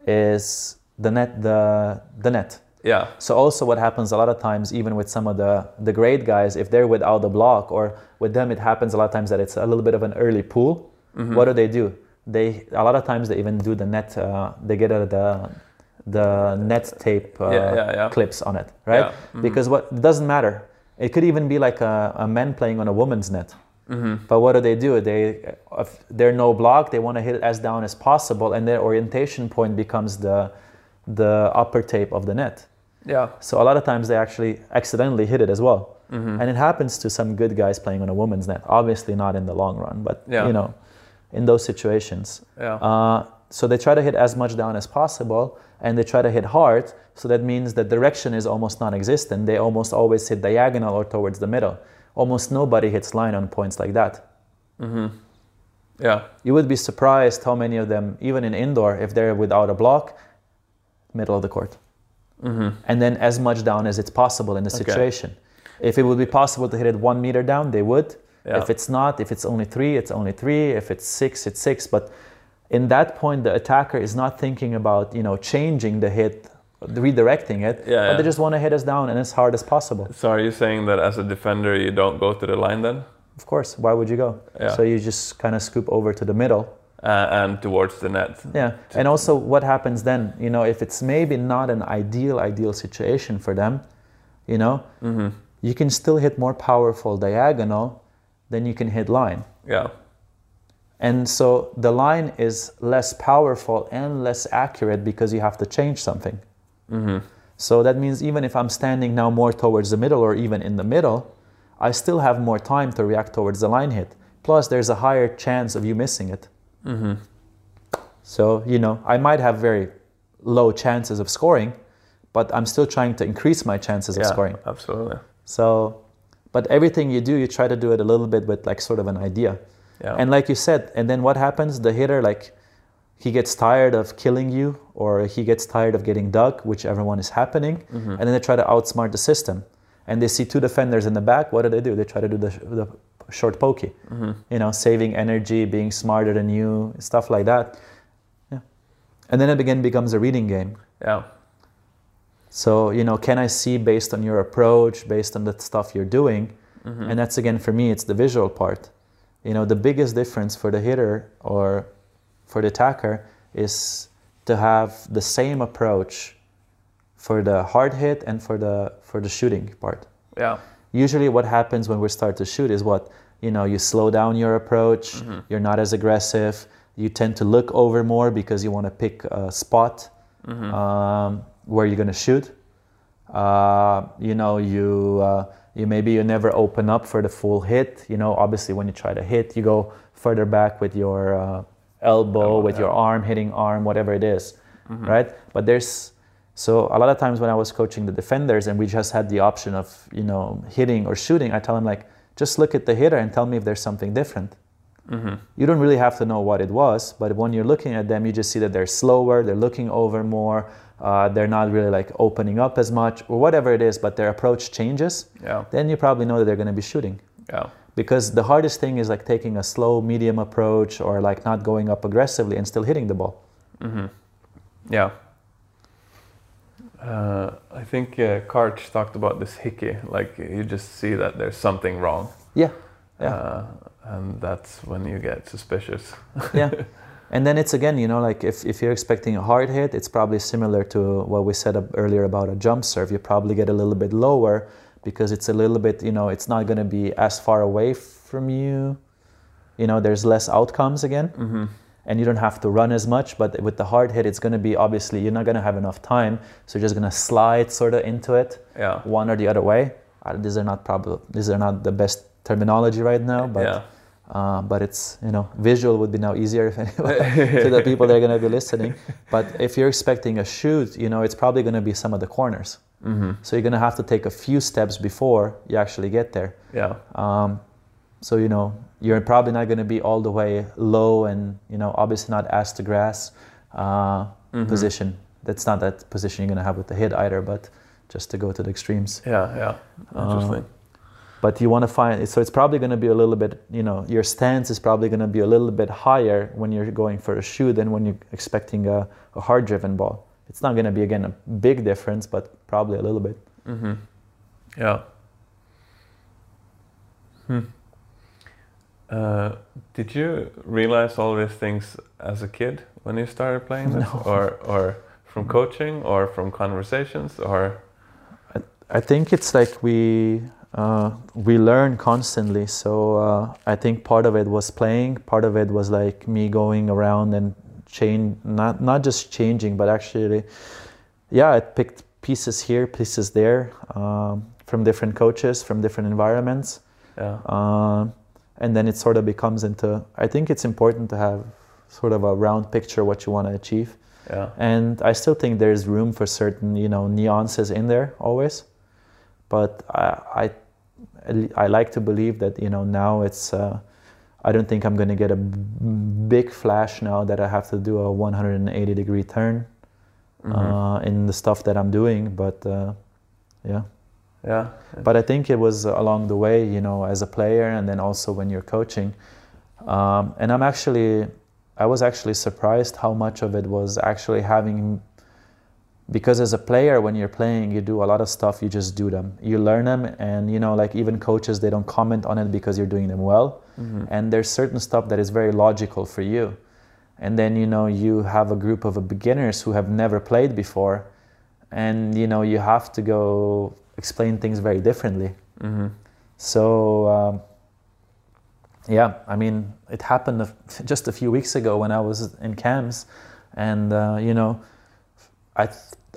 is the net, the the net. Yeah. So also what happens a lot of times, even with some of the, the great guys, if they're without the block, or with them it happens a lot of times that it's a little bit of an early pull. Mm-hmm. What do they do? They a lot of times they even do the net, uh, they get out of the... the net tape uh, yeah, yeah, yeah. clips on it, right? Yeah. Mm-hmm. Because what it doesn't matter. It could even be like a, a man playing on a woman's net. Mm-hmm. But what do they do? They, if they're no block, they want to hit it as down as possible, and their orientation point becomes the the upper tape of the net. Yeah. So a lot of times they actually accidentally hit it as well. Mm-hmm. And it happens to some good guys playing on a woman's net. Obviously not in the long run, but yeah. you know, in those situations. Yeah. Uh, so they try to hit as much down as possible, and they try to hit hard, so that means that direction is almost non-existent. They almost always hit diagonal or towards the middle. Almost nobody hits line on points like that. Mm-hmm. Yeah. You would be surprised how many of them, even in indoor, if they're without a block, middle of the court. Mm-hmm. And then as much down as it's possible in the situation. Okay. If it would be possible to hit it one meter down, they would. Yeah. If it's not, if it's only three, it's only three. If it's six, it's six. But in that point, the attacker is not thinking about, you know, changing the hit, redirecting it, yeah, but yeah. they just want to hit us down and as hard as possible. So are you saying that as a defender, you don't go to the line then? Of course. Why would you go? Yeah. So you just kind of scoop over to the middle. Uh, and towards the net. Yeah. And also what happens then, you know, if it's maybe not an ideal, ideal situation for them, you know, mm-hmm. you can still hit more powerful diagonal than you can hit line. Yeah. And so the line is less powerful and less accurate because you have to change something. Mm-hmm. So that means even if I'm standing now more towards the middle or even in the middle, I still have more time to react towards the line hit. Plus, there's a higher chance of you missing it. Mm-hmm. So, you know, I might have very low chances of scoring, but I'm still trying to increase my chances yeah, of scoring. Absolutely. So, but everything you do, you try to do it a little bit with like sort of an idea. Yeah. And like you said, and then what happens? The hitter, like, he gets tired of killing you, or he gets tired of getting dug, whichever one is happening, mm-hmm. and then they try to outsmart the system. And they see two defenders in the back. What do they do? They try to do the, the short pokey, mm-hmm. you know, saving energy, being smarter than you, stuff like that. Yeah. And then it again becomes a reading game. Yeah. So, you know, can I see based on your approach, based on the stuff you're doing? Mm-hmm. And that's, again, for me, it's the visual part. You know, the biggest difference for the hitter or for the attacker is to have the same approach for the hard hit and for the for the shooting part. Yeah. Usually what happens when we start to shoot is what, you know, you slow down your approach, mm-hmm. you're not as aggressive, you tend to look over more because you want to pick a spot mm-hmm. um, where you're going to shoot. Uh, you know, you... Uh, You maybe you never open up for the full hit. You know, obviously when you try to hit, you go further back with your uh, elbow, with your arm, hitting arm, whatever it is, mm-hmm. right? But there's, so a lot of times when I was coaching the defenders and we just had the option of, you know, hitting or shooting, I tell them like, just look at the hitter and tell me if there's something different. Mm-hmm. You don't really have to know what it was, but when you're looking at them, you just see that they're slower, they're looking over more, uh, they're not really like opening up as much or whatever it is, but their approach changes. Yeah. Then you probably know that they're going to be shooting. Yeah. Because the hardest thing is like taking a slow, medium approach or like not going up aggressively and still hitting the ball. Mm-hmm. Yeah. Uh, I think uh, Karch talked about this hickey, like you just see that there's something wrong. Yeah. Yeah. Uh, and that's when you get suspicious. Yeah. And then it's again, you know, like if, if you're expecting a hard hit, it's probably similar to what we said earlier about a jump serve. You probably get a little bit lower because it's a little bit, you know, it's not going to be as far away from you. You know, there's less outcomes again. Mm-hmm. And you don't have to run as much, but with the hard hit, it's going to be obviously you're not going to have enough time, so you're just going to slide sort of into it, yeah, one or the other way. Uh, these are not probably these are not the best terminology right now, but yeah. uh, but it's, you know, visual would be now easier if anyway, to the people that are going to be listening. But if you're expecting a shoot, you know, it's probably going to be some of the corners, mm-hmm. so you're going to have to take a few steps before you actually get there. Yeah. Um, so you know. You're probably not going to be all the way low and, you know, obviously not ass to grass uh, mm-hmm. position. That's not that position you're going to have with the hit either, but just to go to the extremes. Yeah, yeah. Interesting. Uh, but you want to find, so it's probably going to be a little bit, you know, your stance is probably going to be a little bit higher when you're going for a shoe than when you're expecting a, a hard driven ball. It's not going to be, again, a big difference, but probably a little bit. Mm-hmm. Yeah. Hmm. Uh, did you realize all these things as a kid when you started playing this? No. Or, or from coaching or from conversations? Or I, I think it's like we uh, we learn constantly. So uh, I think part of it was playing. Part of it was like me going around and change, not not just changing, but actually, yeah, I picked pieces here, pieces there, um, from different coaches, from different environments. Yeah. Uh, And then it sort of becomes into, I think it's important to have sort of a round picture what you want to achieve. Yeah. And I still think there's room for certain, you know, nuances in there always. But I I, I like to believe that, you know, now it's, uh, I don't think I'm going to get a big flash now that I have to do a one hundred eighty degree turn, mm-hmm. uh, in the stuff that I'm doing. But uh, yeah. Yeah, but I think it was along the way, you know, as a player and then also when you're coaching. Um, and I'm actually, I was actually surprised how much of it was actually having, because as a player, when you're playing, you do a lot of stuff, you just do them. You learn them and, you know, like even coaches, they don't comment on it because you're doing them well. Mm-hmm. And there's certain stuff that is very logical for you. And then, you know, you have a group of beginners who have never played before and, you know, you have to go explain things very differently. Mm-hmm. So, um, yeah, I mean, it happened just a few weeks ago when I was in camps, and uh, you know, I th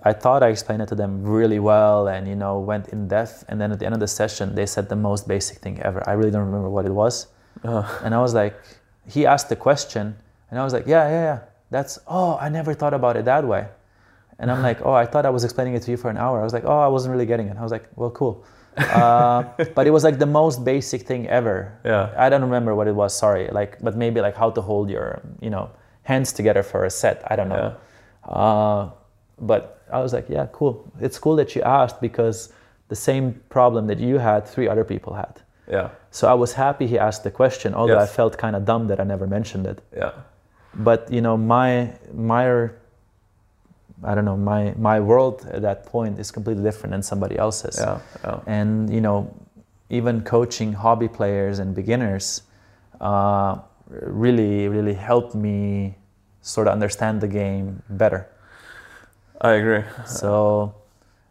I thought I explained it to them really well, and you know, went in depth. And then at the end of the session, they said the most basic thing ever. I really don't remember what it was, uh. and I was like, he asked the question, and I was like, yeah, yeah, yeah, that's. Oh, I never thought about it that way. And I'm like, oh, I thought I was explaining it to you for an hour. I was like, oh, I wasn't really getting it. I was like, well, cool. Uh, but it was like the most basic thing ever. Yeah. I don't remember what it was, sorry. Like, but maybe like how to hold your, you know, hands together for a set. I don't know. Yeah. Uh, but I was like, yeah, cool. It's cool that you asked because the same problem that you had, three other people had. Yeah. So I was happy he asked the question, although yes. I felt kind of dumb that I never mentioned it. Yeah. But, you know, my... my I don't know, my, my world at that point is completely different than somebody else's. Yeah, yeah. And, you know, even coaching hobby players and beginners uh, really, really helped me sort of understand the game better. I agree. So,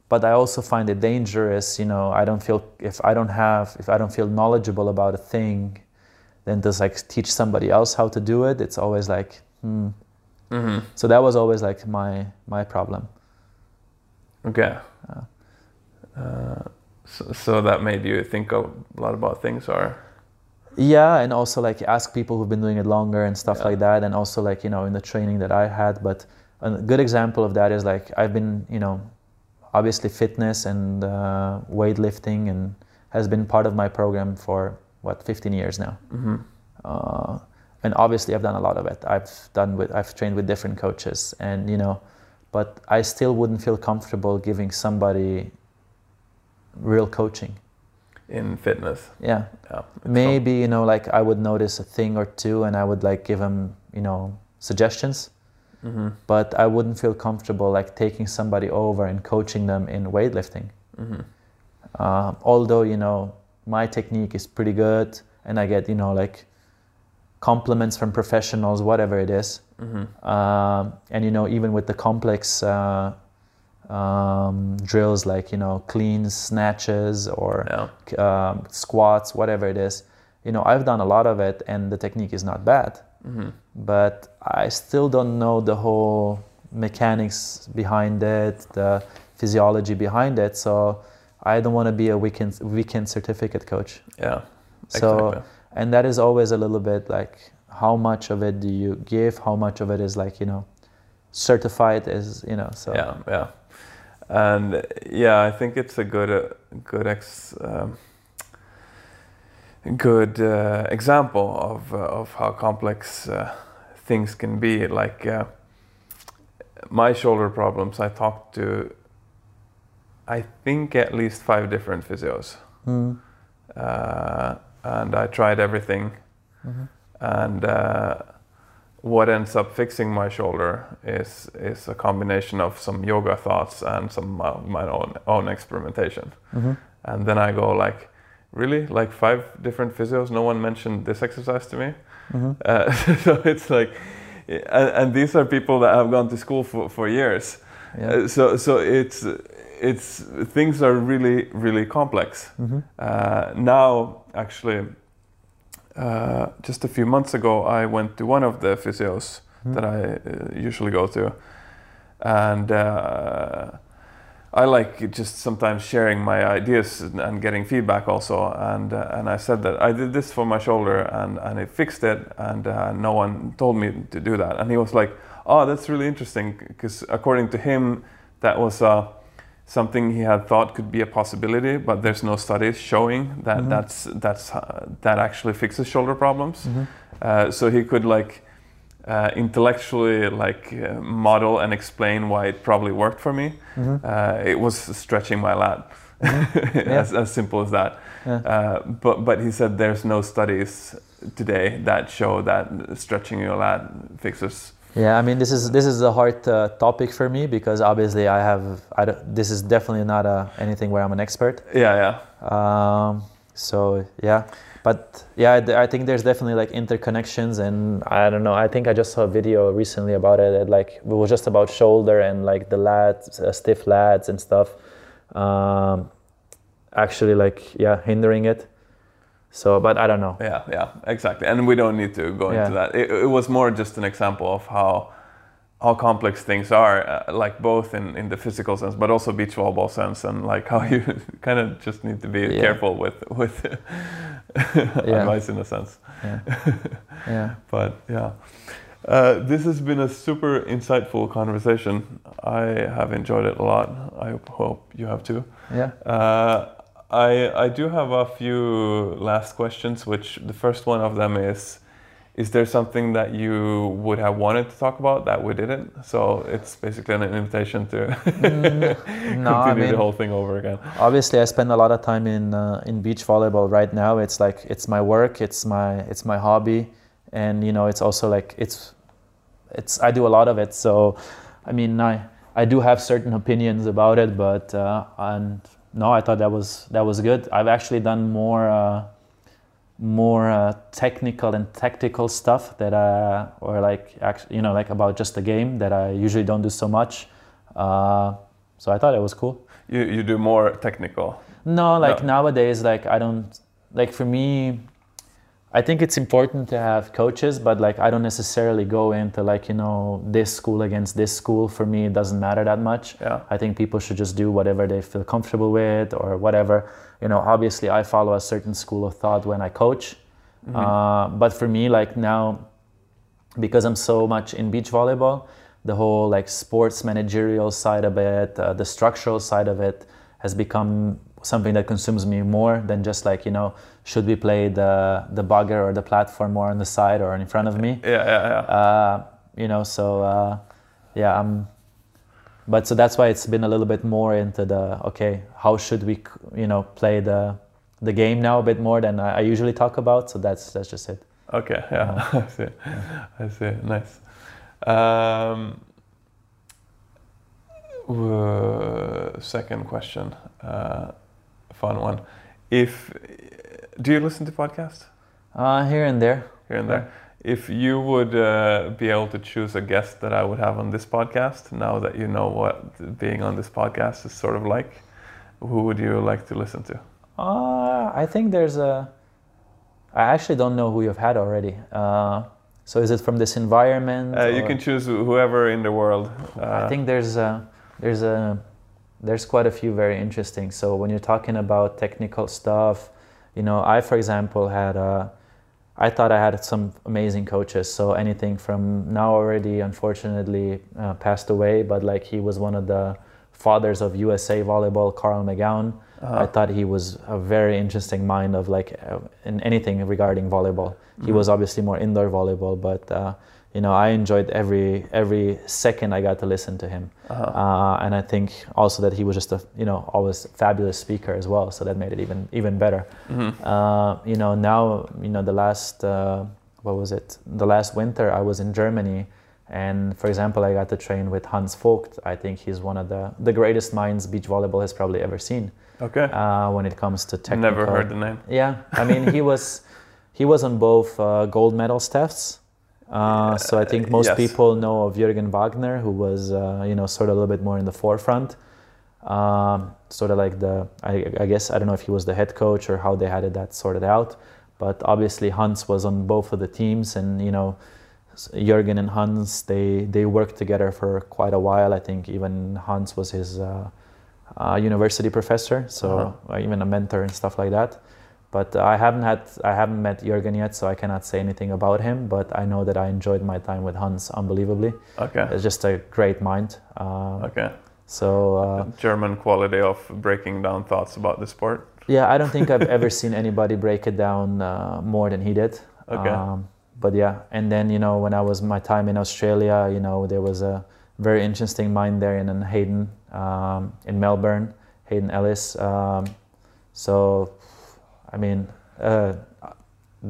but I also find it dangerous, you know, I don't feel, if I don't have, if I don't feel knowledgeable about a thing, then just like teach somebody else how to do it. It's always like, hmm. Mm-hmm. So that was always like my my problem. Okay. Uh, uh, so, so that made you think a lot about things, or? Yeah, and also like ask people who've been doing it longer and stuff yeah. like that, and also like, you know, in the training that I had. But a good example of that is like I've been, you know, obviously fitness and uh, weightlifting and has been part of my program for what fifteen years now. Mm-hmm. Uh, and obviously I've done a lot of it. I've done with I've trained with different coaches, and you know, but I still wouldn't feel comfortable giving somebody real coaching in fitness. Yeah, yeah. Maybe you know, like I would notice a thing or two, and I would like give them you know suggestions. Mm-hmm. But I wouldn't feel comfortable like taking somebody over and coaching them in weightlifting. Mm-hmm. Uh, although, you know, my technique is pretty good and I get, you know, like compliments from professionals, whatever it is. Mm-hmm. Um, and, you know, even with the complex uh, um, drills like, you know, cleans, snatches or yeah. um, squats, whatever it is, you know, I've done a lot of it and the technique is not bad. Mm-hmm. But I still don't know the whole mechanics behind it, the physiology behind it. So I don't want to be a weekend weekend certificate coach. Yeah. So exactly. And that is always a little bit like how much of it do you give? How much of it is like you know certified as you know? So yeah, yeah, and yeah. I think it's a good uh, good ex. Um, Good uh, example of uh, of how complex uh, things can be. Like uh, my shoulder problems, I talked to, I think at least five different physios, mm. uh, and I tried everything. Mm-hmm. And uh, what ends up fixing my shoulder is is a combination of some yoga thoughts and some uh, my own own experimentation. Mm-hmm. And then I go like. Really? Like five different physios? No one mentioned this exercise to me? Mm-hmm. Uh, so it's like, and, and these are people that have gone to school for, for years. Yeah. Uh, so so it's, it's, things are really, really complex. Mm-hmm. Uh, now, actually, uh, just a few months ago, I went to one of the physios mm-hmm. that I uh, usually go to. And... Uh, I like just sometimes sharing my ideas and getting feedback also, and uh, and I said that I did this for my shoulder and, and it fixed it, and uh, no one told me to do that. And he was like, oh, that's really interesting, because according to him, that was uh, something he had thought could be a possibility, but there's no studies showing that mm-hmm. that's, that's, uh, that actually fixes shoulder problems. Mm-hmm. Uh, so he could like Uh, intellectually like uh, model and explain why it probably worked for me. Mm-hmm. uh, it was stretching my lat. Mm-hmm. Yeah. as, as simple as that. Yeah. uh, but but he said there's no studies today that show that stretching your lat fixes. Yeah, I mean this is this is a hard uh, topic for me, because obviously I have I don't, this is definitely not a, anything where I'm an expert. Yeah, yeah. Um, so yeah. But yeah, I think there's definitely like interconnections, and I don't know. I think I just saw a video recently about it. That like it was just about shoulder and like the lats, uh, stiff lats and stuff. Um, actually, like yeah, hindering it. So, but I don't know. Yeah, yeah, exactly. And we don't need to go yeah. into that. It, it was more just an example of how how complex things are, uh, like both in in the physical sense, but also beach volleyball sense, and like how you kind of just need to be yeah. careful with with. Yeah. Advice in a sense. Yeah. Yeah. But yeah, uh, this has been a super insightful conversation. I have enjoyed it a lot. I hope you have too. Yeah. Uh, I I do have a few last questions. Which the first one of them is, is there something that you would have wanted to talk about that we didn't? So it's basically an invitation to mm, no, continue I mean, the whole thing over again. Obviously, I spend a lot of time in uh, in beach volleyball right now. It's like it's my work, it's my it's my hobby, and you know it's also like it's it's I do a lot of it. So I mean, I I do have certain opinions about it, but uh, and no, I thought that was that was good. I've actually done more. Uh, more uh, technical and tactical stuff that I, or like, you know, like about just the game that I usually don't do so much. Uh, so I thought it was cool. You you do more technical? No, like no. Nowadays, like I don't, like for me, I think it's important to have coaches, but like I don't necessarily go into like, you know, this school against this school. For me, it doesn't matter that much. Yeah. I think people should just do whatever they feel comfortable with or whatever. You know, obviously I follow a certain school of thought when I coach. Mm-hmm. Uh, but for me, like now, because I'm so much in beach volleyball, the whole like sports managerial side of it, uh, the structural side of it has become something that consumes me more than just like, you know, should we play the the bugger or the platform more on the side or in front of me? Yeah, yeah, yeah. Uh, you know, so uh, yeah, I'm. But so that's why it's been a little bit more into the, okay, how should we, you know, play the the game now a bit more than I, I usually talk about. So that's that's just it. Okay, yeah, uh, I see, yeah. I see, nice. Um, uh, second question, uh, fun one. If do you listen to podcasts? Uh, here and there. Here and there. If you would uh, be able to choose a guest that I would have on this podcast, now that you know what being on this podcast is sort of like, who would you like to listen to? Uh, I think there's a... I actually don't know who you've had already. Uh, so is it from this environment? Uh, you can choose whoever in the world. Uh, I think there's a, there's a, there's quite a few very interesting. So when you're talking about technical stuff, you know, I, for example, had a... I thought I had some amazing coaches, so anything from now already, unfortunately, uh, passed away, but like he was one of the fathers of U S A volleyball, Carl McGown. Uh-huh. I thought he was a very interesting mind of like uh, in anything regarding volleyball. He mm-hmm. was obviously more indoor volleyball, but uh, you know, I enjoyed every every second I got to listen to him. Uh-huh. Uh, and I think also that he was just a, you know, always fabulous speaker as well, so that made it even even better. Mm-hmm. Uh, you know, now, you know, the last uh, what was it? The last winter I was in Germany. And for example, I got to train with Hans Vogt. I think he's one of the, the greatest minds beach volleyball has probably ever seen. Okay. Uh, when it comes to technical. Never heard the name. Yeah, I mean he was he was on both uh, gold medal staffs. Uh, so I think most yes. people know of Jürgen Wagner, who was uh, you know sort of a little bit more in the forefront. Um, sort of like the I, I guess I don't know if he was the head coach or how they had it that sorted out. But obviously Hans was on both of the teams, and you know. Jürgen and Hans, they, they worked together for quite a while. I think even Hans was his uh, uh, university professor, so uh-huh. even a mentor and stuff like that. But I haven't had I haven't met Jürgen yet, so I cannot say anything about him. But I know that I enjoyed my time with Hans unbelievably. Okay, it's just a great mind. Uh, okay, so uh, German quality of breaking down thoughts about the sport. Yeah, I don't think I've ever seen anybody break it down uh, more than he did. Okay. Um, But yeah, and then, you know, when I was my time in Australia, you know, there was a very interesting mind there in, in Hayden, um, in Melbourne, Hayden Ellis. Um, so, I mean, uh,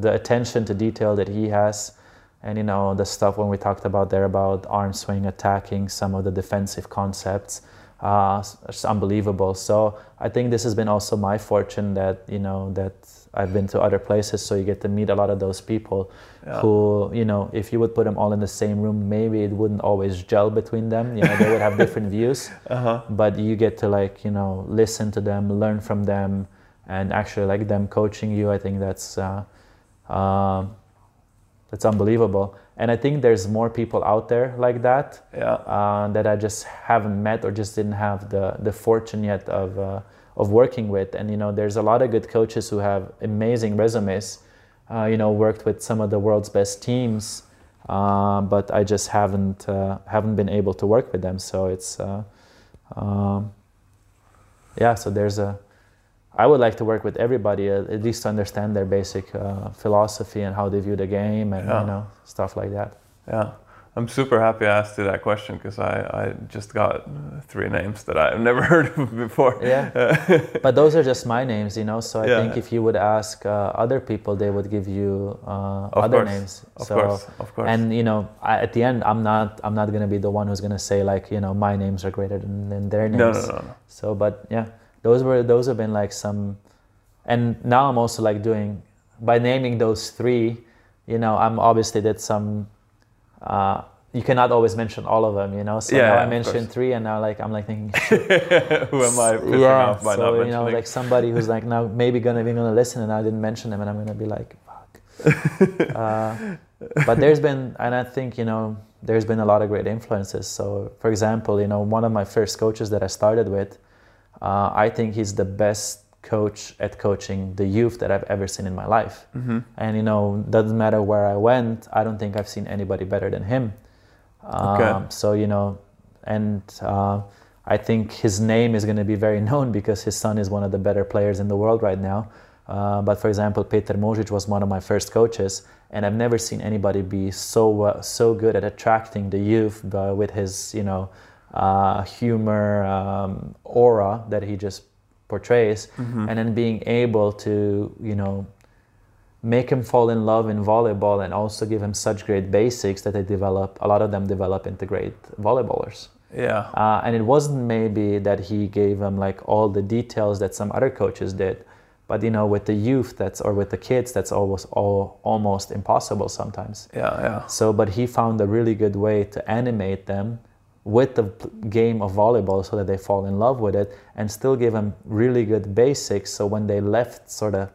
the attention to detail that he has and, you know, the stuff when we talked about there about arm swing, attacking, some of the defensive concepts, uh, it's unbelievable. So I think this has been also my fortune that, you know, that... I've been to other places, so you get to meet a lot of those people yeah. who, you know, if you would put them all in the same room, maybe it wouldn't always gel between them. You know, they would have different views, uh-huh. but you get to like, you know, listen to them, learn from them, and actually like them coaching you. I think that's uh, uh, that's unbelievable. And I think there's more people out there like that yeah. uh, that I just haven't met or just didn't have the the fortune yet of. Uh, of working with. And you know, there's a lot of good coaches who have amazing resumes, uh, you know, worked with some of the world's best teams, uh, but I just haven't uh, haven't been able to work with them. So it's uh, um, yeah, so there's a I would like to work with everybody, uh, at least to understand their basic uh, philosophy and how they view the game and yeah. you know, stuff like that. Yeah. I'm super happy I asked you that question because I, I just got three names that I've never heard of before. Yeah, but those are just my names, you know, so I yeah. think if you would ask uh, other people, they would give you uh, other course. names. Of so, course, of course. And, you know, I, at the end, I'm not I'm not going to be the one who's going to say, like, you know, my names are greater than, than their names. No, no, no, no. So, but, yeah, those were those have been, like, some... And now I'm also, like, doing... By naming those three, you know, I'm obviously did some... Uh, you cannot always mention all of them, you know. So yeah, now yeah, I mentioned three, and now like I'm like thinking, who am I? Pissing yeah, off by so not you know, like somebody who's like now maybe gonna be gonna listen, and I didn't mention them, and I'm gonna be like, fuck. uh, but there's been, and I think you know, there's been a lot of great influences. So for example, you know, one of my first coaches that I started with, uh, I think he's the best coach at coaching the youth that I've ever seen in my life. Mm-hmm. And you know, doesn't matter where I went, I don't think I've seen anybody better than him. Okay. Um, so you know, and uh, I think his name is going to be very known because his son is one of the better players in the world right now. Uh, but for example, Peter Možić was one of my first coaches, and I've never seen anybody be so uh, so good at attracting the youth uh, with his, you know, uh, humor, um, aura that he just portrays, mm-hmm. and then being able to, you know, make him fall in love in volleyball and also give him such great basics that they develop. A lot of them develop into great volleyballers. Yeah. Uh, and it wasn't maybe that he gave him like all the details that some other coaches did. But, you know, with the youth that's, or with the kids, that's almost, all, almost impossible sometimes. Yeah, yeah. So, but he found a really good way to animate them with the game of volleyball so that they fall in love with it and still give them really good basics. So when they left sort of,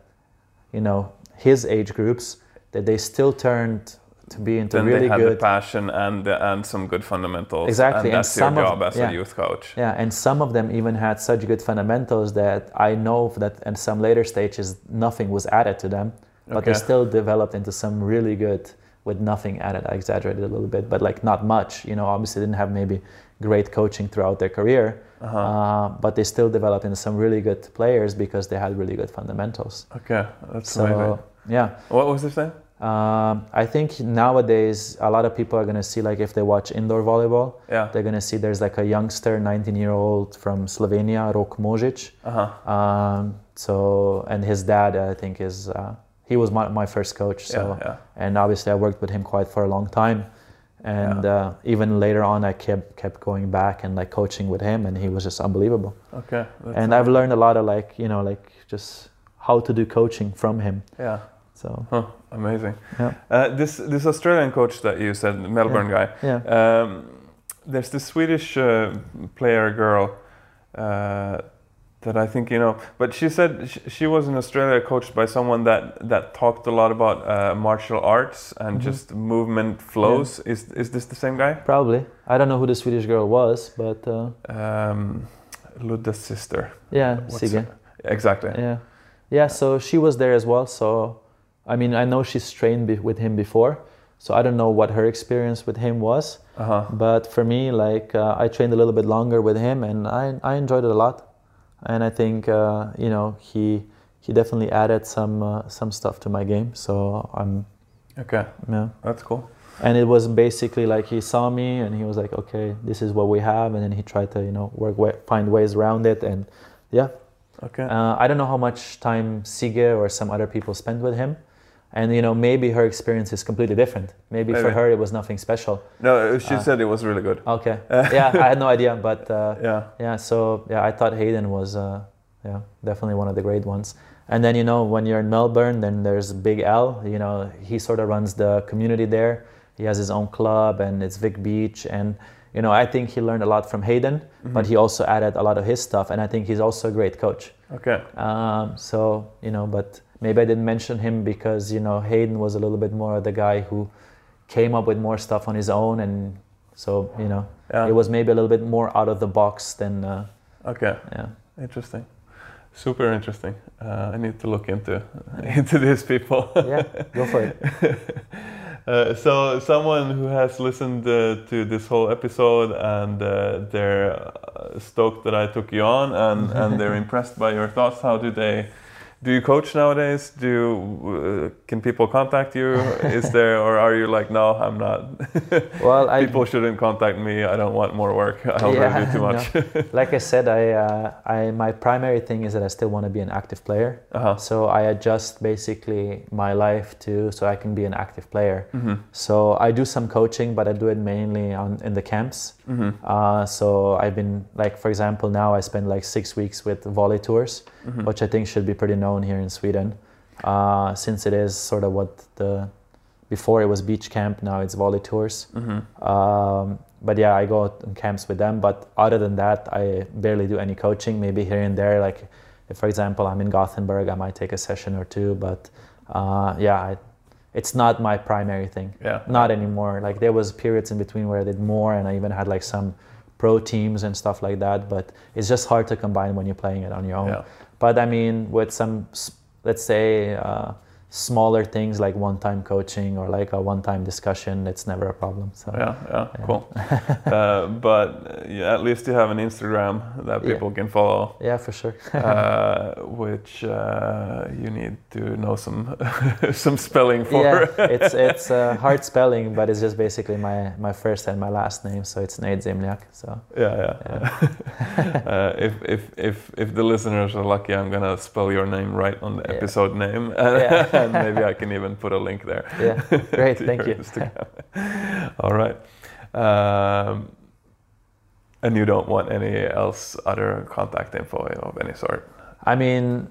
you know, his age groups, that they still turned to be into then really good... Then they had good, the passion and, the, and some good fundamentals. Exactly. And, and that's some your job of, as yeah. a youth coach. Yeah, and some of them even had such good fundamentals that I know that in some later stages nothing was added to them, but okay. they still developed into some really good with nothing added. I exaggerated a little bit, but like not much. You know, obviously didn't have maybe great coaching throughout their career, uh-huh. uh, but they still developed into some really good players because they had really good fundamentals. Okay, that's so amazing. Yeah. What was the thing? Um, I think nowadays a lot of people are going to see, like if they watch indoor volleyball, yeah. they're going to see there's like a youngster, nineteen-year-old from Slovenia, Rok Možić. Uh-huh. Um, so, and his dad, I think, is uh, he was my, my first coach. So, yeah, yeah. And obviously I worked with him quite for a long time. And yeah. uh, even later on, I kept kept going back and like coaching with him, and he was just unbelievable. Okay. And amazing. I've learned a lot of like, you know, like just how to do coaching from him. Yeah. So huh, amazing. Yeah. Uh, this this Australian coach that you said, the Melbourne yeah. guy. Yeah. Um, there's this Swedish uh, player girl uh, that I think you know, but she said sh- she was in Australia coached by someone that, that talked a lot about uh, martial arts and mm-hmm. just movement flows. Yeah. Is is this the same guy? Probably. I don't know who the Swedish girl was, but uh, um, Ludda's sister. Yeah, Sige. Exactly. Yeah, yeah. So she was there as well. So. I mean, I know she's trained be- with him before, so I don't know what her experience with him was. Uh-huh. But for me, like uh, I trained a little bit longer with him, and I I enjoyed it a lot. And I think uh, you know he he definitely added some uh, some stuff to my game. So I'm okay. Yeah, that's cool. And it was basically like he saw me, and he was like, okay, this is what we have, and then he tried to you know work way, find ways around it, and yeah. Okay. Uh, I don't know how much time Sige or some other people spent with him. And, you know, maybe her experience is completely different. Maybe, maybe. For her it was nothing special. No, she uh, said it was really good. Okay. Yeah, I had no idea. But, uh, yeah. yeah, so, yeah, I thought Hayden was, uh, yeah, definitely one of the great ones. And then, you know, when you're in Melbourne, then there's Big Al. You know, he sort of runs the community there. He has his own club, and it's Vic Beach. And, you know, I think he learned a lot from Hayden, mm-hmm. but he also added a lot of his stuff. And I think he's also a great coach. Okay. Um, so, you know, but... Maybe I didn't mention him because, you know, Hayden was a little bit more the guy who came up with more stuff on his own. And so, you know, yeah. it was maybe a little bit more out of the box than... Uh, okay. Yeah. Interesting. Super interesting. Uh, I need to look into into these people. Yeah, go for it. uh, so someone who has listened uh, to this whole episode and uh, they're uh, stoked that I took you on and, and they're impressed by your thoughts, how do they... Do you coach nowadays? Do you, uh, can people contact you? Is there, or are you like, no, I'm not. Well, people I, shouldn't contact me. I don't want more work. I don't yeah, do too much. No. Like I said, I, uh, I, my primary thing is that I still want to be an active player. Uh-huh. So I adjust basically my life to so I can be an active player. Mm-hmm. So I do some coaching, but I do it mainly on in the camps. Mm-hmm. Uh, so I've been like, for example, now I spend like six weeks with Volley Tours, mm-hmm. which I think should be pretty known here in Sweden, uh, since it is sort of what the before it was beach camp, now it's Volley Tours. Mm-hmm. Um, but yeah, I go on camps with them. But other than that, I barely do any coaching. Maybe here and there, like if, for example, I'm in Gothenburg, I might take a session or two. But uh, yeah, I, it's not my primary thing. Yeah, not anymore. Like there was periods in between where I did more, and I even had like some pro teams and stuff like that. But it's just hard to combine when you're playing it on your own. Yeah. But I mean, with some, let's say, uh, smaller things like one-time coaching or like a one-time discussion, it's never a problem. So yeah, yeah, yeah. Cool. uh, but yeah, at least you have an Instagram that people yeah. can follow. Yeah, for sure. uh, which uh, you need to know some some spelling for. Yeah, it's it's uh, hard spelling, but it's just basically my my first and my last name, so it's Nejc Zemljak. So yeah, yeah. yeah. uh, if if if if the listeners are lucky, I'm gonna spell your name right on the episode yeah. name. Yeah. And maybe I can even put a link there. Yeah, great, thank you. All right. Um, and you don't want any else other contact info of any sort? I mean,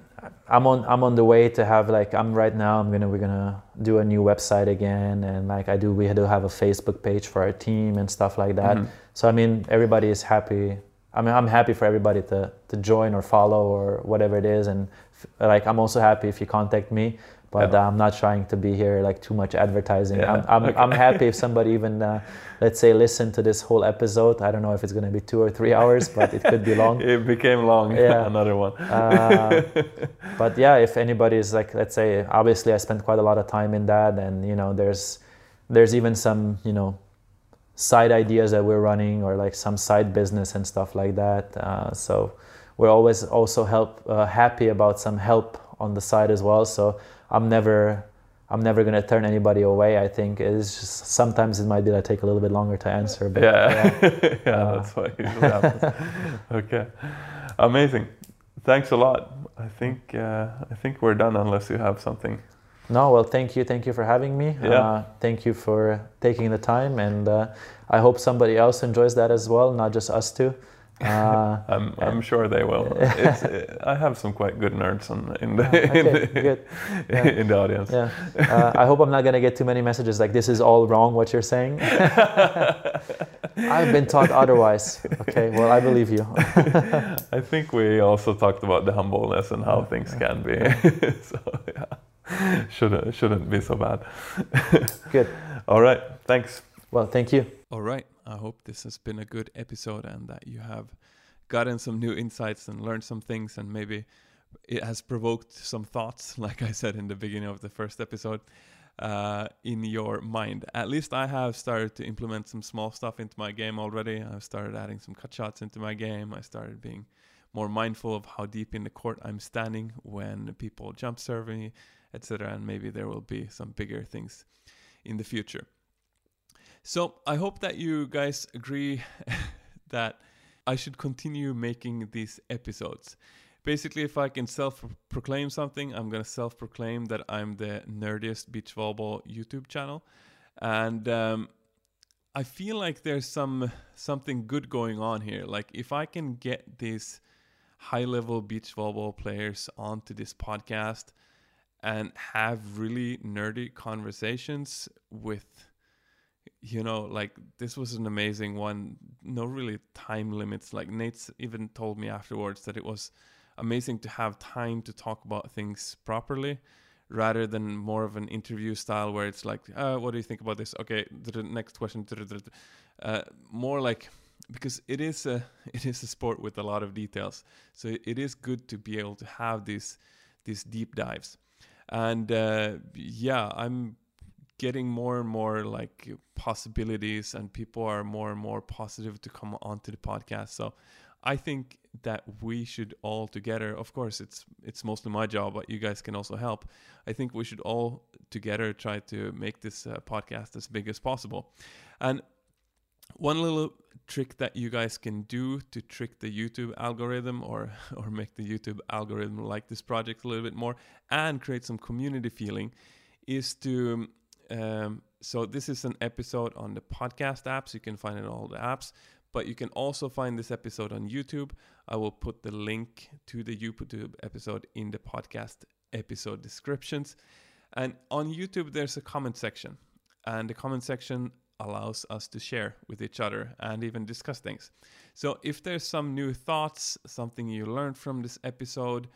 I'm on I'm on the way to have like I'm right now. I'm gonna we're gonna do a new website again, and like I do, we do have a Facebook page for our team and stuff like that. Mm-hmm. So I mean, everybody is happy. I mean, I'm happy for everybody to to join or follow or whatever it is, and f- like I'm also happy if you contact me. But yeah. uh, I'm not trying to be here like too much advertising. Yeah. I'm I'm, okay. I'm happy if somebody even uh, let's say listen to this whole episode. I don't know if it's going to be two or three hours, but it could be long. It became long. Yeah, another one. uh, but yeah, if anybody is like, let's say, obviously I spent quite a lot of time in that, and you know, there's there's even some you know side ideas that we're running or like some side business and stuff like that. Uh, so we're always also help uh, happy about some help on the side as well. So. I'm never, I'm never gonna turn anybody away. I think it's just sometimes it might be that I take a little bit longer to answer. But yeah, yeah, yeah uh, that's what usually happens. Okay, amazing. Thanks a lot. I think uh, I think we're done unless you have something. No, well, thank you, thank you for having me. Yeah. Uh, thank you for taking the time, and uh, I hope somebody else enjoys that as well, not just us two. Uh, I'm, I'm sure they will. It's, it, I have some quite good nerds on, in the okay, in the, good. Yeah. in the audience. Yeah. Uh, I hope I'm not gonna get too many messages like this is all wrong what you're saying. I've been taught otherwise. Okay, well I believe you. I think we also talked about the humbleness and how things can be. So yeah, shouldn't shouldn't be so bad. Good. All right. Thanks. Well, thank you. All right. I hope this has been a good episode and that you have gotten some new insights and learned some things, and maybe it has provoked some thoughts, like I said in the beginning of the first episode, uh, in your mind. At least I have started to implement some small stuff into my game already. I've started adding some cut shots into my game. I started being more mindful of how deep in the court I'm standing when people jump serve me, et cetera. And maybe there will be some bigger things in the future. So I hope that you guys agree that I should continue making these episodes. Basically, if I can self-proclaim something, I'm going to self-proclaim that I'm the nerdiest beach volleyball YouTube channel. And um, I feel like there's some something good going on here. Like if I can get these high-level beach volleyball players onto this podcast and have really nerdy conversations with... You know, like this was an amazing one. No really time limits. Like Nate's even told me afterwards that it was amazing to have time to talk about things properly rather than more of an interview style where it's like, uh, what do you think about this? Okay, the next question. Uh, more like, because it is a it is a sport with a lot of details. So it is good to be able to have these, these deep dives. And uh, yeah, I'm getting more and more like possibilities, and people are more and more positive to come onto the podcast. So I think that we should all together, of course, it's it's mostly my job, but you guys can also help. I think we should all together try to make this uh, podcast as big as possible. And one little trick that you guys can do to trick the YouTube algorithm or or make the YouTube algorithm like this project a little bit more and create some community feeling is to... Um, so this is an episode on the podcast apps. You can find it on all the apps, but you can also find this episode on YouTube. I will put the link to the YouTube episode in the podcast episode descriptions. And on YouTube, there's a comment section, and the comment section allows us to share with each other and even discuss things. So if there's some new thoughts, something you learned from this episode,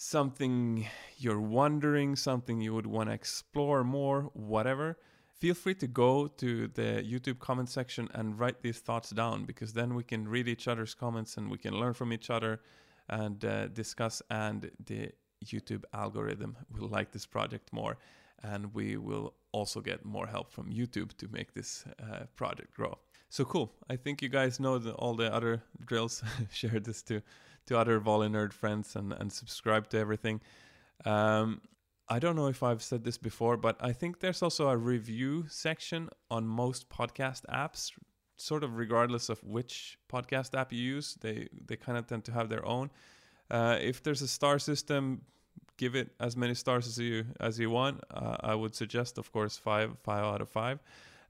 something you're wondering, something you would want to explore more, whatever, feel free to go to the YouTube comment section and write these thoughts down, because then we can read each other's comments and we can learn from each other and uh, discuss, and the YouTube algorithm will like this project more, and we will also get more help from YouTube to make this uh, project grow. So cool. I think you guys know the, all the other drills. Share this to, to other volley nerd friends, and, and subscribe to everything. Um, I don't know if I've said this before, but I think there's also a review section on most podcast apps, sort of regardless of which podcast app you use. They, they kind of tend to have their own. Uh, if there's a star system, give it as many stars as you as you want. Uh, I would suggest, of course, five five out of five.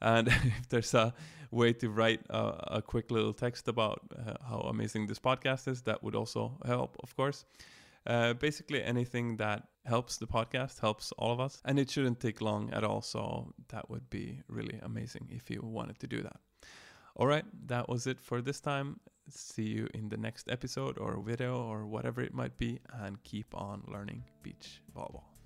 And if there's a way to write a, a quick little text about uh, how amazing this podcast is, that would also help, of course. Uh, basically, anything that helps the podcast helps all of us, and it shouldn't take long at all. So that would be really amazing if you wanted to do that. All right, that was it for this time. See you in the next episode or video or whatever it might be, and keep on learning beach volleyball.